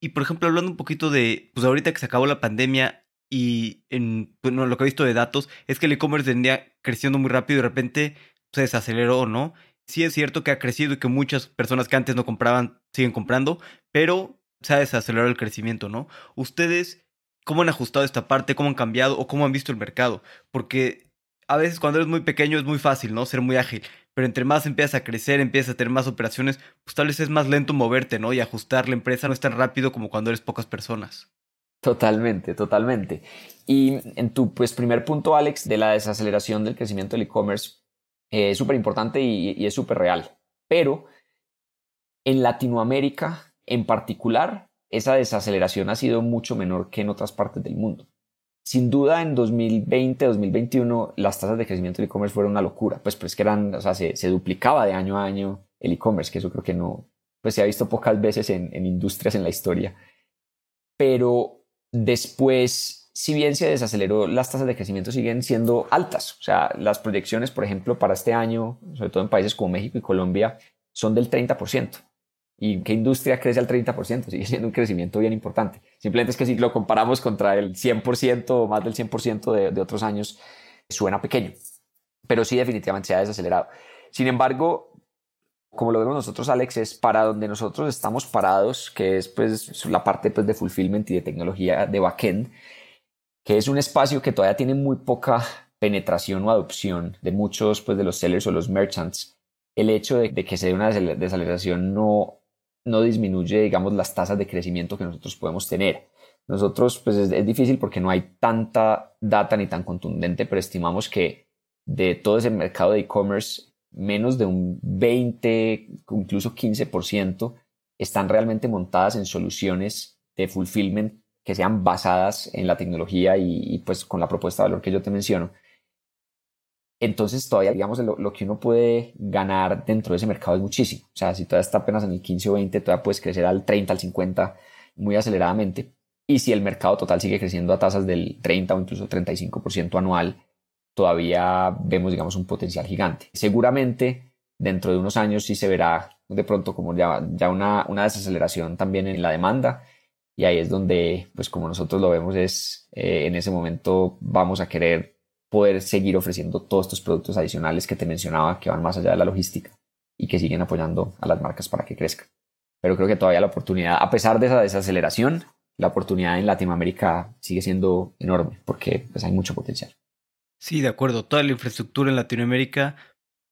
Y por ejemplo, hablando un poquito de, pues ahorita que se acabó la pandemia y en bueno, lo que he visto de datos es que el e-commerce venía creciendo muy rápido y de repente se desaceleró, ¿no? Sí es cierto que ha crecido y que muchas personas que antes no compraban siguen comprando, pero se ha desacelerado el crecimiento, ¿no? ¿Ustedes cómo han ajustado esta parte? ¿Cómo han cambiado? ¿O cómo han visto el mercado? Porque a veces cuando eres muy pequeño es muy fácil, ¿no? Ser muy ágil. Pero entre más empiezas a crecer, empiezas a tener más operaciones, pues tal vez es más lento moverte, ¿no? Y ajustar la empresa no es tan rápido como cuando eres pocas personas. Totalmente, totalmente. Y en tu pues, primer punto, Alex, de la desaceleración del crecimiento del e-commerce, Eh, es súper importante y, y es súper real, pero en Latinoamérica en particular esa desaceleración ha sido mucho menor que en otras partes del mundo. Sin duda en dos mil veinte, dos mil veintiuno las tasas de crecimiento del e-commerce fueron una locura, pues, pues que eran, o sea, se, se duplicaba de año a año el e-commerce, que eso creo que no, pues se ha visto pocas veces en, en industrias en la historia. Pero después, si bien se desaceleró, las tasas de crecimiento siguen siendo altas. O sea, las proyecciones, por ejemplo, para este año, sobre todo en países como México y Colombia, son del treinta por ciento. ¿Y qué industria crece al treinta por ciento? Sigue siendo un crecimiento bien importante. Simplemente es que si lo comparamos contra el cien por ciento o más del cien por ciento de, de otros años, suena pequeño. Pero sí, definitivamente se ha desacelerado. Sin embargo, como lo vemos nosotros, Alex, es para donde nosotros estamos parados, que es pues, la parte pues, de fulfillment y de tecnología de backend, que es un espacio que todavía tiene muy poca penetración o adopción de muchos pues, de los sellers o los merchants. El hecho de, de que se dé una desaceleración no, no disminuye, digamos, las tasas de crecimiento que nosotros podemos tener. Nosotros, pues es, es difícil porque no hay tanta data ni tan contundente, pero estimamos que de todo ese mercado de e-commerce, menos de un veinte, incluso quince por ciento están realmente montadas en soluciones de fulfillment que sean basadas en la tecnología y, y pues con la propuesta de valor que yo te menciono. Entonces todavía, digamos, lo, lo que uno puede ganar dentro de ese mercado es muchísimo. O sea, si todavía está apenas en el quince o veinte, todavía puedes crecer al treinta, al cincuenta muy aceleradamente. Y si el mercado total sigue creciendo a tasas del treinta o incluso treinta y cinco por ciento anual, todavía vemos, digamos, un potencial gigante. Seguramente dentro de unos años sí se verá de pronto como ya, ya una, una desaceleración también en la demanda, y ahí es donde, pues como nosotros lo vemos, es eh, en ese momento vamos a querer poder seguir ofreciendo todos estos productos adicionales que te mencionaba, que van más allá de la logística y que siguen apoyando a las marcas para que crezcan. Pero creo que todavía la oportunidad, a pesar de esa desaceleración, la oportunidad en Latinoamérica sigue siendo enorme, porque pues, hay mucho potencial. Sí, de acuerdo. Toda la infraestructura en Latinoamérica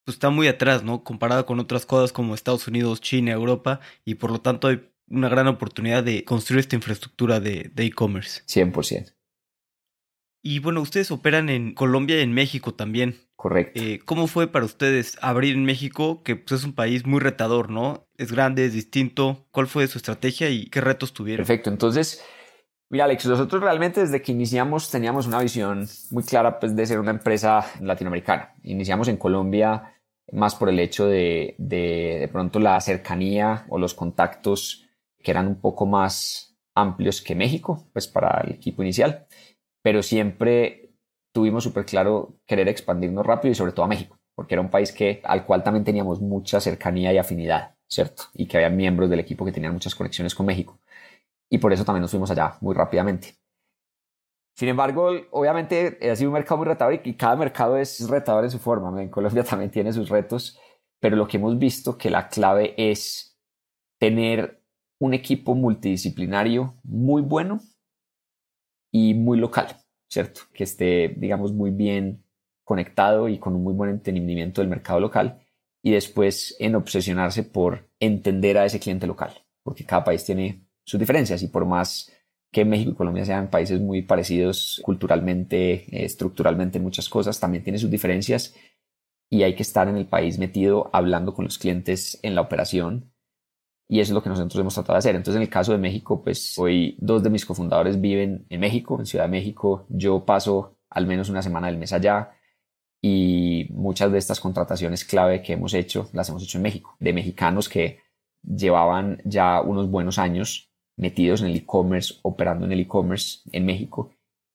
pues, está muy atrás, ¿no? Comparada con otras cosas como Estados Unidos, China, Europa, y por lo tanto hay una gran oportunidad de construir esta infraestructura de, de e-commerce. cien por ciento. Y bueno, ustedes operan en Colombia y en México también. Correcto. Eh, ¿Cómo fue para ustedes abrir en México, que pues, es un país muy retador, ¿no? Es grande, es distinto. ¿Cuál fue su estrategia y qué retos tuvieron? Perfecto. Entonces, mira, Alex, nosotros realmente desde que iniciamos teníamos una visión muy clara, pues, de ser una empresa latinoamericana. Iniciamos en Colombia más por el hecho de, de, de pronto la cercanía o los contactos que eran un poco más amplios que México, pues para el equipo inicial, pero siempre tuvimos súper claro querer expandirnos rápido y sobre todo a México, porque era un país que, al cual también teníamos mucha cercanía y afinidad, ¿cierto? Y que había miembros del equipo que tenían muchas conexiones con México. Y por eso también nos fuimos allá muy rápidamente. Sin embargo, obviamente ha sido un mercado muy retador y cada mercado es retador en su forma. En Colombia también tiene sus retos, pero lo que hemos visto que la clave es tener un equipo multidisciplinario muy bueno y muy local, ¿cierto? Que esté, digamos, muy bien conectado y con un muy buen entendimiento del mercado local, y después en obsesionarse por entender a ese cliente local, porque cada país tiene sus diferencias y por más que México y Colombia sean países muy parecidos culturalmente, estructuralmente en muchas cosas, también tiene sus diferencias y hay que estar en el país metido hablando con los clientes en la operación, y eso es lo que nosotros hemos tratado de hacer. Entonces, en el caso de México, pues hoy dos de mis cofundadores viven en México, en Ciudad de México. Yo paso al menos una semana del mes allá y muchas de estas contrataciones clave que hemos hecho, las hemos hecho en México, de mexicanos que llevaban ya unos buenos años metidos en el e-commerce, operando en el e-commerce en México,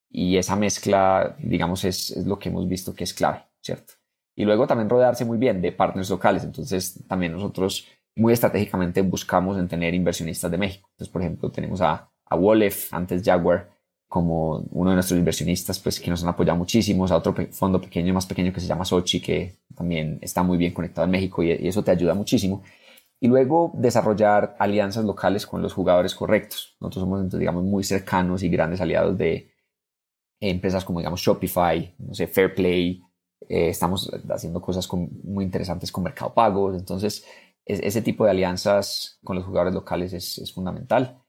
y esa mezcla, digamos, es, es lo que hemos visto que es clave, ¿cierto? Y luego también rodearse muy bien de partners locales. Entonces, también nosotros muy estratégicamente buscamos en tener inversionistas de México. Entonces, por ejemplo, tenemos a, a Wolf, antes Jaguar, como uno de nuestros inversionistas, pues que nos han apoyado muchísimo, a otro pe- fondo pequeño, más pequeño, que se llama Xochitl, que también está muy bien conectado en México, y, y eso te ayuda muchísimo. Y luego desarrollar alianzas locales con los jugadores correctos. Nosotros somos, entonces, digamos, muy cercanos y grandes aliados de empresas como, digamos, Shopify, no sé, Fairplay. Eh, estamos haciendo cosas con, muy interesantes con Mercado Pagos. Entonces, ese tipo de alianzas con los jugadores locales es, es fundamental.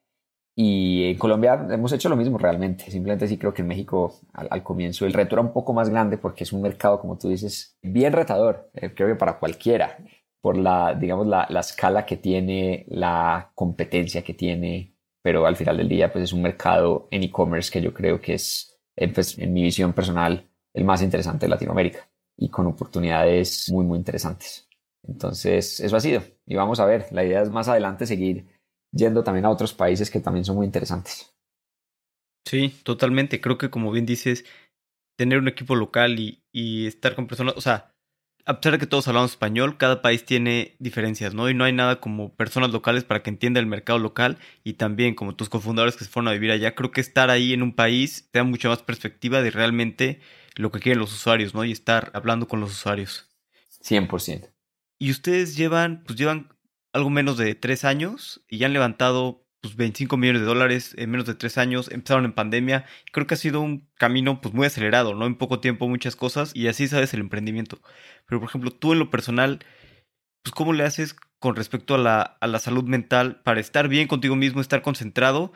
Y en Colombia hemos hecho lo mismo realmente. Simplemente sí creo que en México al, al comienzo el reto era un poco más grande, porque es un mercado, como tú dices, bien retador. Eh, creo que para cualquiera, por la, digamos, la, la escala que tiene, la competencia que tiene. Pero al final del día, pues es un mercado en e-commerce que yo creo que es, pues, en mi visión personal, el más interesante de Latinoamérica y con oportunidades muy, muy interesantes. Entonces, eso ha sido. Y vamos a ver, la idea es más adelante seguir yendo también a otros países que también son muy interesantes. Sí, totalmente. Creo que, como bien dices, tener un equipo local y, y estar con personas, o sea, a pesar de que todos hablamos español, cada país tiene diferencias, ¿no? Y no hay nada como personas locales para que entienda el mercado local, y también como tus cofundadores que se fueron a vivir allá. Creo que estar ahí en un país te da mucha más perspectiva de realmente lo que quieren los usuarios, ¿no? Y estar hablando con los usuarios. cien por ciento. Y ustedes llevan, pues llevan algo menos de tres años y ya han levantado pues veinticinco millones de dólares en menos de tres años. Empezaron en pandemia. Creo que ha sido un camino pues muy acelerado, ¿no? En poco tiempo muchas cosas, y así sabes el emprendimiento. Pero, por ejemplo, tú en lo personal, pues ¿cómo le haces con respecto a la, a la salud mental para estar bien contigo mismo, estar concentrado,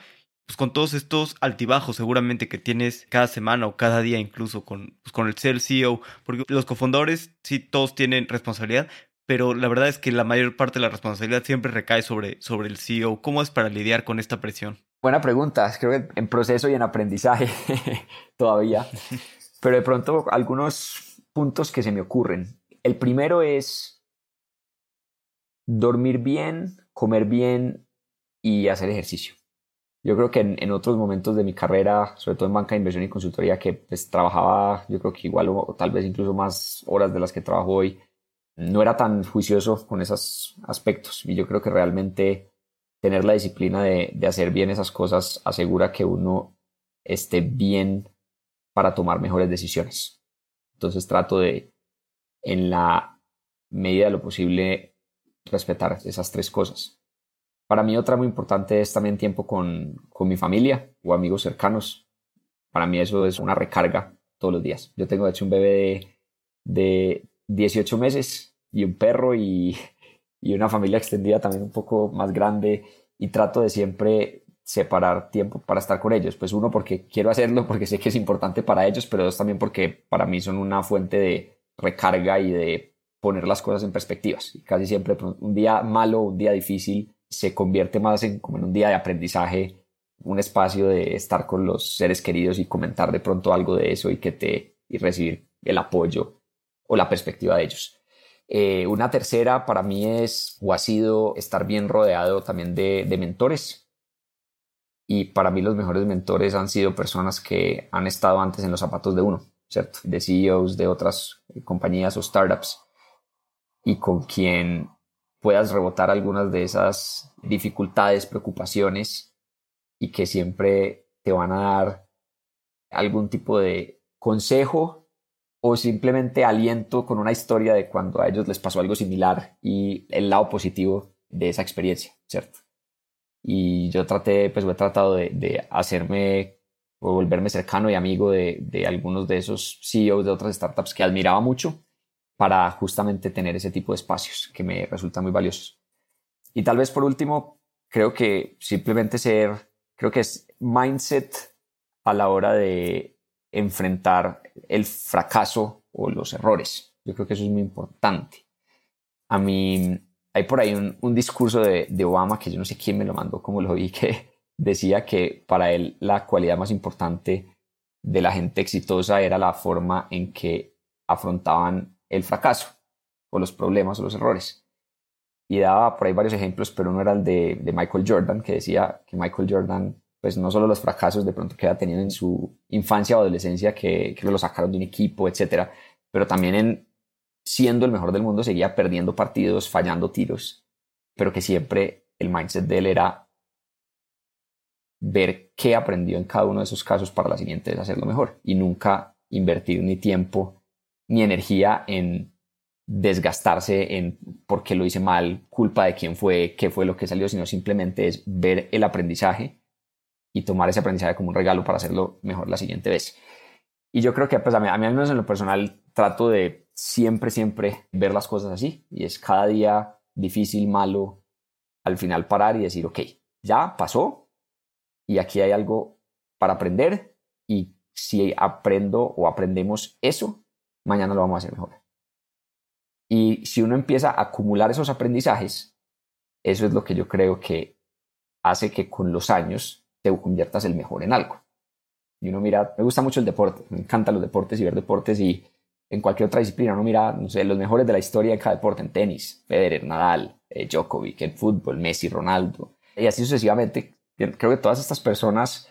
pues con todos estos altibajos seguramente que tienes cada semana o cada día, incluso con, pues, con el ser C E O? Porque los cofundadores sí todos tienen responsabilidad, pero la verdad es que la mayor parte de la responsabilidad siempre recae sobre, sobre el C E O. ¿Cómo es para lidiar con esta presión? Buena pregunta. Creo que en proceso y en aprendizaje todavía. Pero de pronto algunos puntos que se me ocurren. El primero es dormir bien, comer bien y hacer ejercicio. Yo creo que en, en otros momentos de mi carrera, sobre todo en banca de inversión y consultoría, que pues trabajaba, yo creo que igual o, o tal vez incluso más horas de las que trabajo hoy, no era tan juicioso con esos aspectos. Y yo creo que realmente tener la disciplina de, de hacer bien esas cosas asegura que uno esté bien para tomar mejores decisiones. Entonces trato de, en la medida de lo posible, respetar esas tres cosas. Para mí otra muy importante es también tiempo con, con mi familia o amigos cercanos. Para mí eso es una recarga todos los días. Yo tengo de hecho un bebé de, de dieciocho meses y un perro y, y una familia extendida también un poco más grande, y trato de siempre separar tiempo para estar con ellos. Pues uno porque quiero hacerlo, porque sé que es importante para ellos, pero dos también porque para mí son una fuente de recarga y de poner las cosas en perspectivas. Y casi siempre un día malo, un día difícil, se convierte más en como en un día de aprendizaje, un espacio de estar con los seres queridos y comentar de pronto algo de eso y que te y recibir el apoyo o la perspectiva de ellos. Eh, una tercera para mí es o ha sido estar bien rodeado también de, de mentores, y para mí los mejores mentores han sido personas que han estado antes en los zapatos de uno, ¿cierto? De C E Os de otras compañías o startups, y con quien puedas rebotar algunas de esas dificultades, preocupaciones, y que siempre te van a dar algún tipo de consejo o simplemente aliento con una historia de cuando a ellos les pasó algo similar y el lado positivo de esa experiencia, ¿cierto? Y yo traté, pues he tratado de, de hacerme o volverme cercano y amigo de, de algunos de esos C E Os de otras startups que admiraba mucho, para justamente tener ese tipo de espacios que me resultan muy valiosos. Y tal vez por último, creo que simplemente ser, creo que es mindset a la hora de enfrentar el fracaso o los errores. Yo creo que eso es muy importante. A mí hay por ahí un, un discurso de, de Obama, que yo no sé quién me lo mandó, como lo vi, que decía que para él la cualidad más importante de la gente exitosa era la forma en que afrontaban el fracaso o los problemas o los errores, y daba por ahí varios ejemplos, pero uno era el de, de Michael Jordan, que decía que Michael Jordan pues no solo los fracasos de pronto que había tenido en su infancia o adolescencia, que, que lo sacaron de un equipo, etcétera, pero también en siendo el mejor del mundo seguía perdiendo partidos, fallando tiros, pero que siempre el mindset de él era ver qué aprendió en cada uno de esos casos para la siguiente vez hacerlo mejor, y nunca invertir ni tiempo ni energía en desgastarse en por qué lo hice mal, culpa de quién fue, qué fue lo que salió, sino simplemente es ver el aprendizaje y tomar ese aprendizaje como un regalo para hacerlo mejor la siguiente vez. Y yo creo que pues, a mí, a mí al menos en lo personal trato de siempre, siempre ver las cosas así, y es cada día difícil, malo, al final parar y decir, ok, ya pasó y aquí hay algo para aprender, y si aprendo o aprendemos eso, mañana lo vamos a hacer mejor. Y si uno empieza a acumular esos aprendizajes, eso es lo que yo creo que hace que con los años te conviertas el mejor en algo. Y uno mira, me gusta mucho el deporte, me encantan los deportes y ver deportes, y en cualquier otra disciplina uno mira, no sé, los mejores de la historia de cada deporte, en tenis, Federer, Nadal, eh, Djokovic, en fútbol, Messi, Ronaldo, y así sucesivamente. Creo que todas estas personas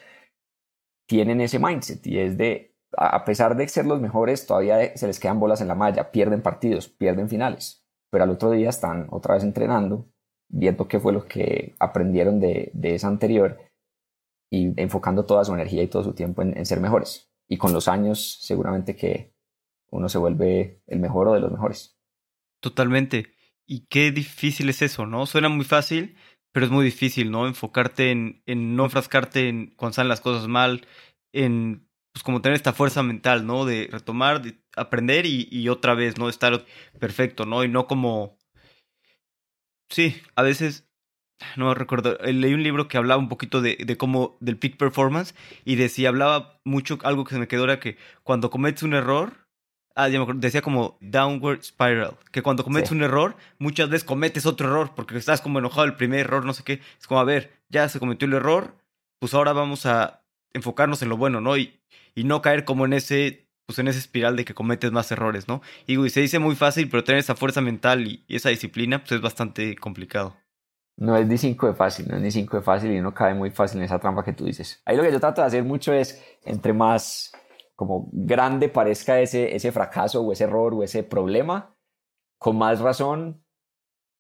tienen ese mindset, y es de, a pesar de ser los mejores, todavía se les quedan bolas en la malla, pierden partidos, pierden finales, pero al otro día están otra vez entrenando, viendo qué fue lo que aprendieron de, de esa anterior, y enfocando toda su energía y todo su tiempo en, en ser mejores. Y con los años seguramente que uno se vuelve el mejor o de los mejores. Totalmente. Y qué difícil es eso, ¿no? Suena muy fácil, pero es muy difícil, ¿no? Enfocarte en, en no enfrascarte en cuando salen las cosas mal, en pues como tener esta fuerza mental, ¿no? De retomar, de aprender y, y otra vez, ¿no? Estar perfecto, ¿no? Y no como... Sí, a veces... No recuerdo. Leí un libro que hablaba un poquito de, de cómo... del peak performance, y decía, hablaba mucho... Algo que se me quedó era que cuando cometes un error... Ah, ya me acuerdo. Decía como downward spiral. Que cuando cometes sí. un error, muchas veces cometes otro error porque estás como enojado del primer error, no sé qué. Es como, a ver, ya se cometió el error, pues ahora vamos a enfocarnos en lo bueno, ¿no? Y, y no caer como en ese, pues en esa espiral de que cometes más errores, ¿no? Y, y se dice muy fácil, pero tener esa fuerza mental y, y esa disciplina, pues es bastante complicado. No es ni cinco de fácil, no es ni cinco de fácil y uno cae muy fácil en esa trampa que tú dices. Ahí lo que yo trato de hacer mucho es, entre más como grande parezca ese, ese fracaso o ese error o ese problema, con más razón,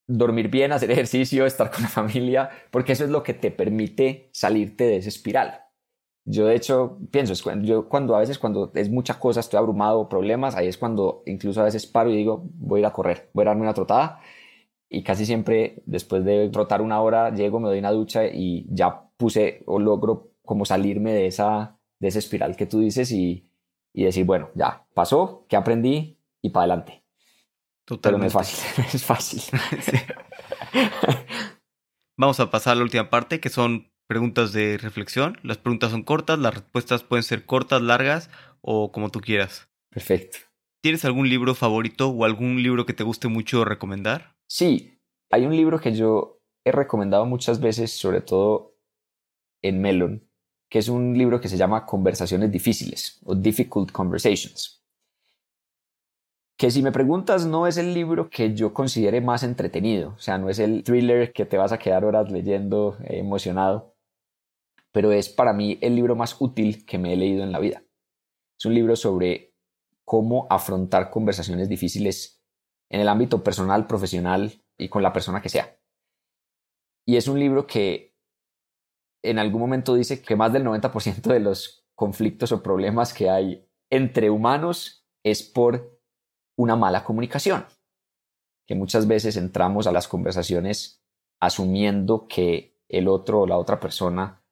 dormir bien, hacer ejercicio, estar con la familia, porque eso es lo que te permite salirte de esa espiral. Yo de hecho pienso, yo cuando a veces cuando es mucha cosa, estoy abrumado, problemas, ahí es cuando incluso a veces paro y digo, voy a ir a correr, voy a darme una trotada, y casi siempre después de trotar una hora llego, me doy una ducha y ya puse o logro como salirme de esa, de esa espiral que tú dices y, y decir, bueno, ya pasó, ¿qué aprendí? Y para adelante. Totalmente. Pero no es fácil, no es fácil. Sí. Vamos a pasar a la última parte, que son preguntas de reflexión. Las preguntas son cortas, las respuestas pueden ser cortas, largas o como tú quieras. Perfecto. ¿Tienes algún libro favorito o algún libro que te guste mucho recomendar? Sí, hay un libro que yo he recomendado muchas veces, sobre todo en Melonn, que es un libro que se llama Conversaciones Difíciles o Difficult Conversations. Que si me preguntas, no es el libro que yo considere más entretenido, o sea, no es el thriller que te vas a quedar horas leyendo eh, emocionado, pero es para mí el libro más útil que me he leído en la vida. Es un libro sobre cómo afrontar conversaciones difíciles en el ámbito personal, profesional y con la persona que sea. Y es un libro que en algún momento dice que más del noventa por ciento de los conflictos o problemas que hay entre humanos es por una mala comunicación, que muchas veces entramos a las conversaciones asumiendo que el otro o la otra persona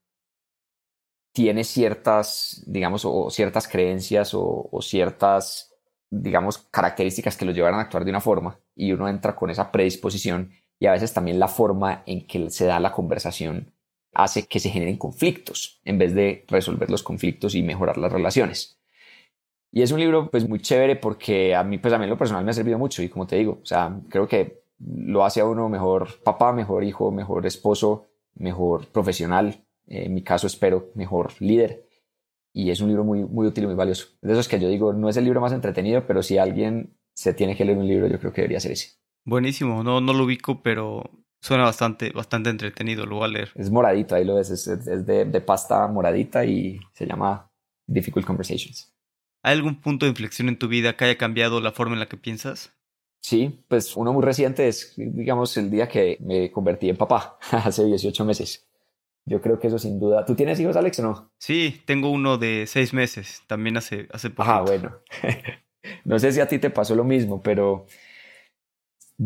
tiene ciertas, digamos, o ciertas creencias o, o ciertas, digamos, características que lo llevaron a actuar de una forma, y uno entra con esa predisposición, y a veces también la forma en que se da la conversación hace que se generen conflictos en vez de resolver los conflictos y mejorar las relaciones. Y es un libro pues muy chévere porque a mí pues a mí en lo personal me ha servido mucho, y como te digo, o sea, creo que lo hace a uno mejor papá, mejor hijo, mejor esposo, mejor profesional, eh, en mi caso espero mejor líder, y es un libro muy, muy útil y muy valioso. De esos que yo digo, no es el libro más entretenido, pero si alguien se tiene que leer un libro, yo creo que debería ser ese. Buenísimo, no, no lo ubico, pero suena bastante, bastante entretenido, lo voy a leer. Es moradito, ahí lo ves, es, es de, de pasta moradita y se llama Difficult Conversations. ¿Hay algún punto de inflexión en tu vida que haya cambiado la forma en la que piensas? Sí, pues uno muy reciente es, digamos, el día que me convertí en papá, hace dieciocho meses. Yo creo que eso sin duda... ¿Tú tienes hijos, Alex, o no? Sí, tengo uno de seis meses, también hace, hace poquito. Ah, bueno. No sé si a ti te pasó lo mismo, pero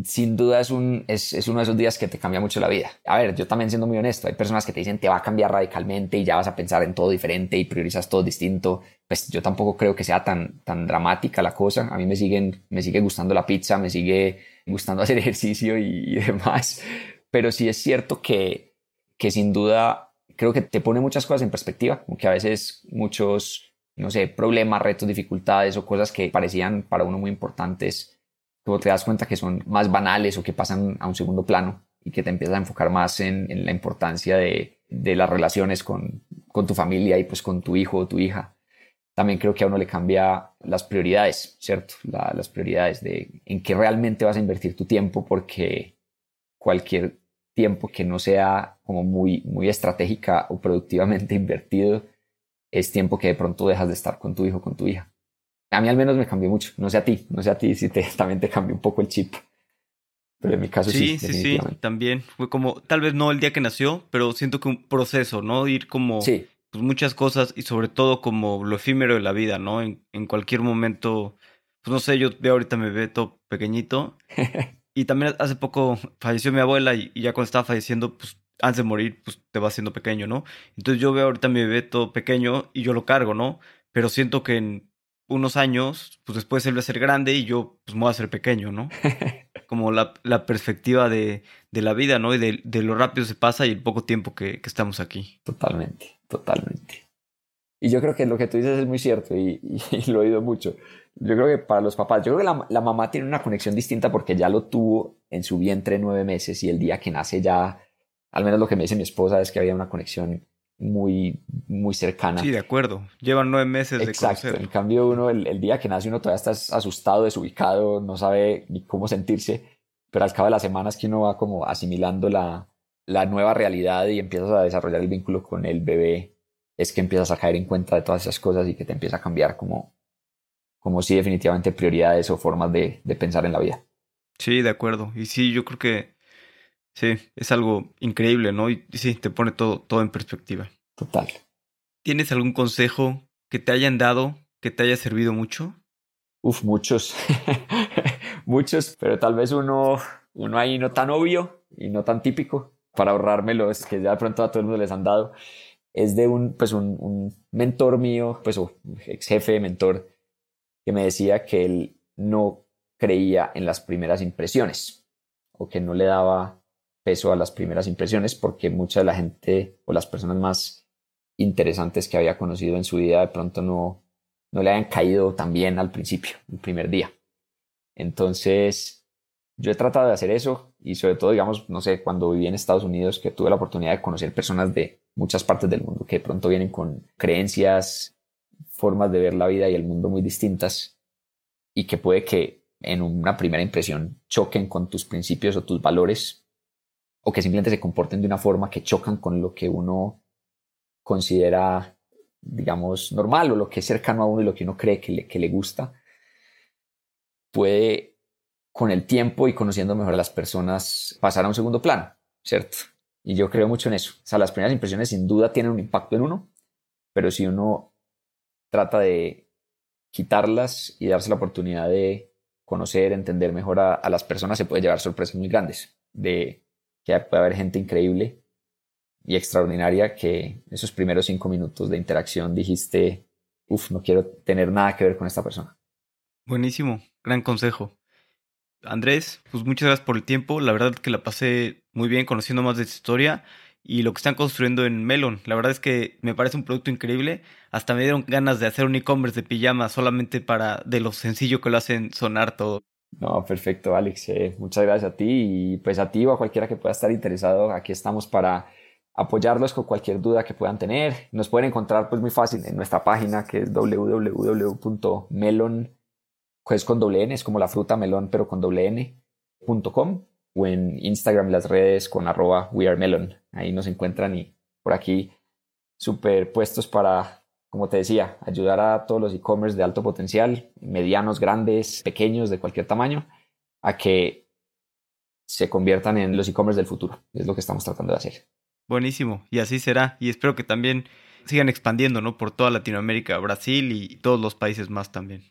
sin duda es, un, es, es uno de esos días que te cambia mucho la vida. A ver, yo también siendo muy honesto, hay personas que te dicen te va a cambiar radicalmente y ya vas a pensar en todo diferente y priorizas todo distinto. Pues yo tampoco creo que sea tan, tan dramática la cosa. A mí me, siguen, me sigue gustando la pizza, me sigue gustando hacer ejercicio y, y demás. Pero sí es cierto que, que sin duda creo que te pone muchas cosas en perspectiva, como que a veces muchos, no sé, problemas, retos, dificultades o cosas que parecían para uno muy importantes, tú te das cuenta que son más banales o que pasan a un segundo plano y que te empiezas a enfocar más en, en la importancia de, de las relaciones con, con tu familia y pues con tu hijo o tu hija. También creo que a uno le cambia las prioridades, ¿cierto? La, las prioridades de en qué realmente vas a invertir tu tiempo, porque cualquier tiempo que no sea como muy, muy estratégica o productivamente invertido es tiempo que de pronto dejas de estar con tu hijo o con tu hija. A mí al menos me cambió mucho, no sé a ti, no sé a ti si te, también te cambió un poco el chip, pero en mi caso sí, sí, sí, sí, también fue como, tal vez no el día que nació, pero siento que un proceso, ¿no? Ir como sí. Pues muchas cosas y sobre todo como lo efímero de la vida, ¿no? En, en cualquier momento, pues no sé, yo veo ahorita me veo todo pequeñito y también hace poco falleció mi abuela y, y ya cuando estaba falleciendo, pues antes de morir, pues te vas haciendo pequeño, ¿no? Entonces yo veo ahorita mi bebé todo pequeño y yo lo cargo, ¿no? Pero siento que en unos años, pues después él va a ser grande y yo pues me voy a ser pequeño, ¿no? Como la, la perspectiva de, de la vida, ¿no? Y de, de lo rápido se pasa y el poco tiempo que, que estamos aquí. Totalmente, totalmente. Y yo creo que lo que tú dices es muy cierto y, y, y lo he oído mucho. Yo creo que para los papás, yo creo que la, la mamá tiene una conexión distinta porque ya lo tuvo en su vientre nueve meses y el día que nace ya, al menos lo que me dice mi esposa es que había una conexión muy, muy cercana. Sí, de acuerdo. Llevan nueve meses de conocerlo. Exacto. En cambio, uno, el, el día que nace uno todavía está asustado, desubicado, no sabe ni cómo sentirse, pero al cabo de las semanas que uno va como asimilando la, la nueva realidad y empiezas a desarrollar el vínculo con el bebé, es que empiezas a caer en cuenta de todas esas cosas y que te empieza a cambiar como, como sí, definitivamente prioridades o formas de, de pensar en la vida. Sí, de acuerdo. Y sí, yo creo que sí, es algo increíble, ¿no? Y sí, te pone todo, todo en perspectiva. Total. ¿Tienes algún consejo que te hayan dado que te haya servido mucho? Uf, muchos. Muchos, pero tal vez uno, uno ahí no tan obvio y no tan típico, para ahorrármelos, que ya de pronto a todo el mundo les han dado, es de un, pues un, un mentor mío, pues un ex jefe, mentor, que me decía que él no creía en las primeras impresiones o que no le daba peso a las primeras impresiones porque mucha de la gente o las personas más interesantes que había conocido en su vida de pronto no, no le habían caído tan bien al principio, el primer día. Entonces, yo he tratado de hacer eso y sobre todo, digamos, no sé, cuando viví en Estados Unidos, que tuve la oportunidad de conocer personas de muchas partes del mundo que de pronto vienen con creencias, formas de ver la vida y el mundo muy distintas y que puede que en una primera impresión choquen con tus principios o tus valores o que simplemente se comporten de una forma que chocan con lo que uno considera, digamos, normal o lo que es cercano a uno y lo que uno cree que le, que le gusta. Puede con el tiempo y conociendo mejor a las personas, pasar a un segundo plano, ¿cierto? Y yo creo mucho en eso. O sea, las primeras impresiones sin duda tienen un impacto en uno, pero si uno trata de quitarlas y darse la oportunidad de conocer, entender mejor a, a las personas, se puede llevar sorpresas muy grandes, de que puede haber gente increíble y extraordinaria que esos primeros cinco minutos de interacción dijiste, uff, no quiero tener nada que ver con esta persona. Buenísimo, gran consejo. Andrés, pues muchas gracias por el tiempo. La verdad es que la pasé muy bien conociendo más de tu historia y lo que están construyendo en Melonn. La verdad es que me parece un producto increíble. Hasta me dieron ganas de hacer un e-commerce de pijama solamente para de lo sencillo que lo hacen sonar todo. No, perfecto, Alex. Eh, muchas gracias a ti y pues a ti o a cualquiera que pueda estar interesado. Aquí estamos para apoyarlos con cualquier duda que puedan tener. Nos pueden encontrar pues muy fácil en nuestra página que es doble u doble u doble u punto melonn punto com. Es con doble N, es como la fruta melón, pero con doble N punto com o en Instagram, las redes con arroba wearemelonn. Ahí nos encuentran y por aquí superpuestos para, como te decía, ayudar a todos los e-commerce de alto potencial, medianos, grandes, pequeños, de cualquier tamaño, a que se conviertan en los e-commerce del futuro. Es lo que estamos tratando de hacer. Buenísimo, y así será. Y espero que también sigan expandiendo, ¿no? Por toda Latinoamérica, Brasil y todos los países más también.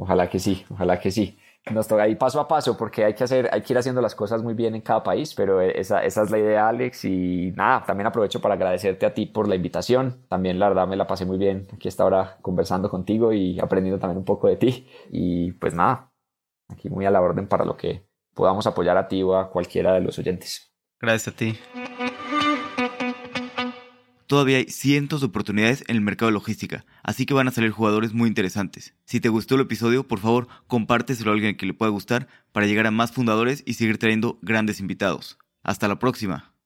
Ojalá que sí, ojalá que sí. Nos toca ahí paso a paso porque hay que hacer, hay que ir haciendo las cosas muy bien en cada país, pero esa, esa es la idea, Alex. Y nada, también aprovecho para agradecerte a ti por la invitación. También, la verdad, me la pasé muy bien aquí esta hora conversando contigo y aprendiendo también un poco de ti. Y pues nada, aquí muy a la orden para lo que podamos apoyar a ti o a cualquiera de los oyentes. Gracias a ti. Todavía hay cientos de oportunidades en el mercado de logística, así que van a salir jugadores muy interesantes. Si te gustó el episodio, por favor, compárteselo a alguien que le pueda gustar para llegar a más fundadores y seguir trayendo grandes invitados. Hasta la próxima.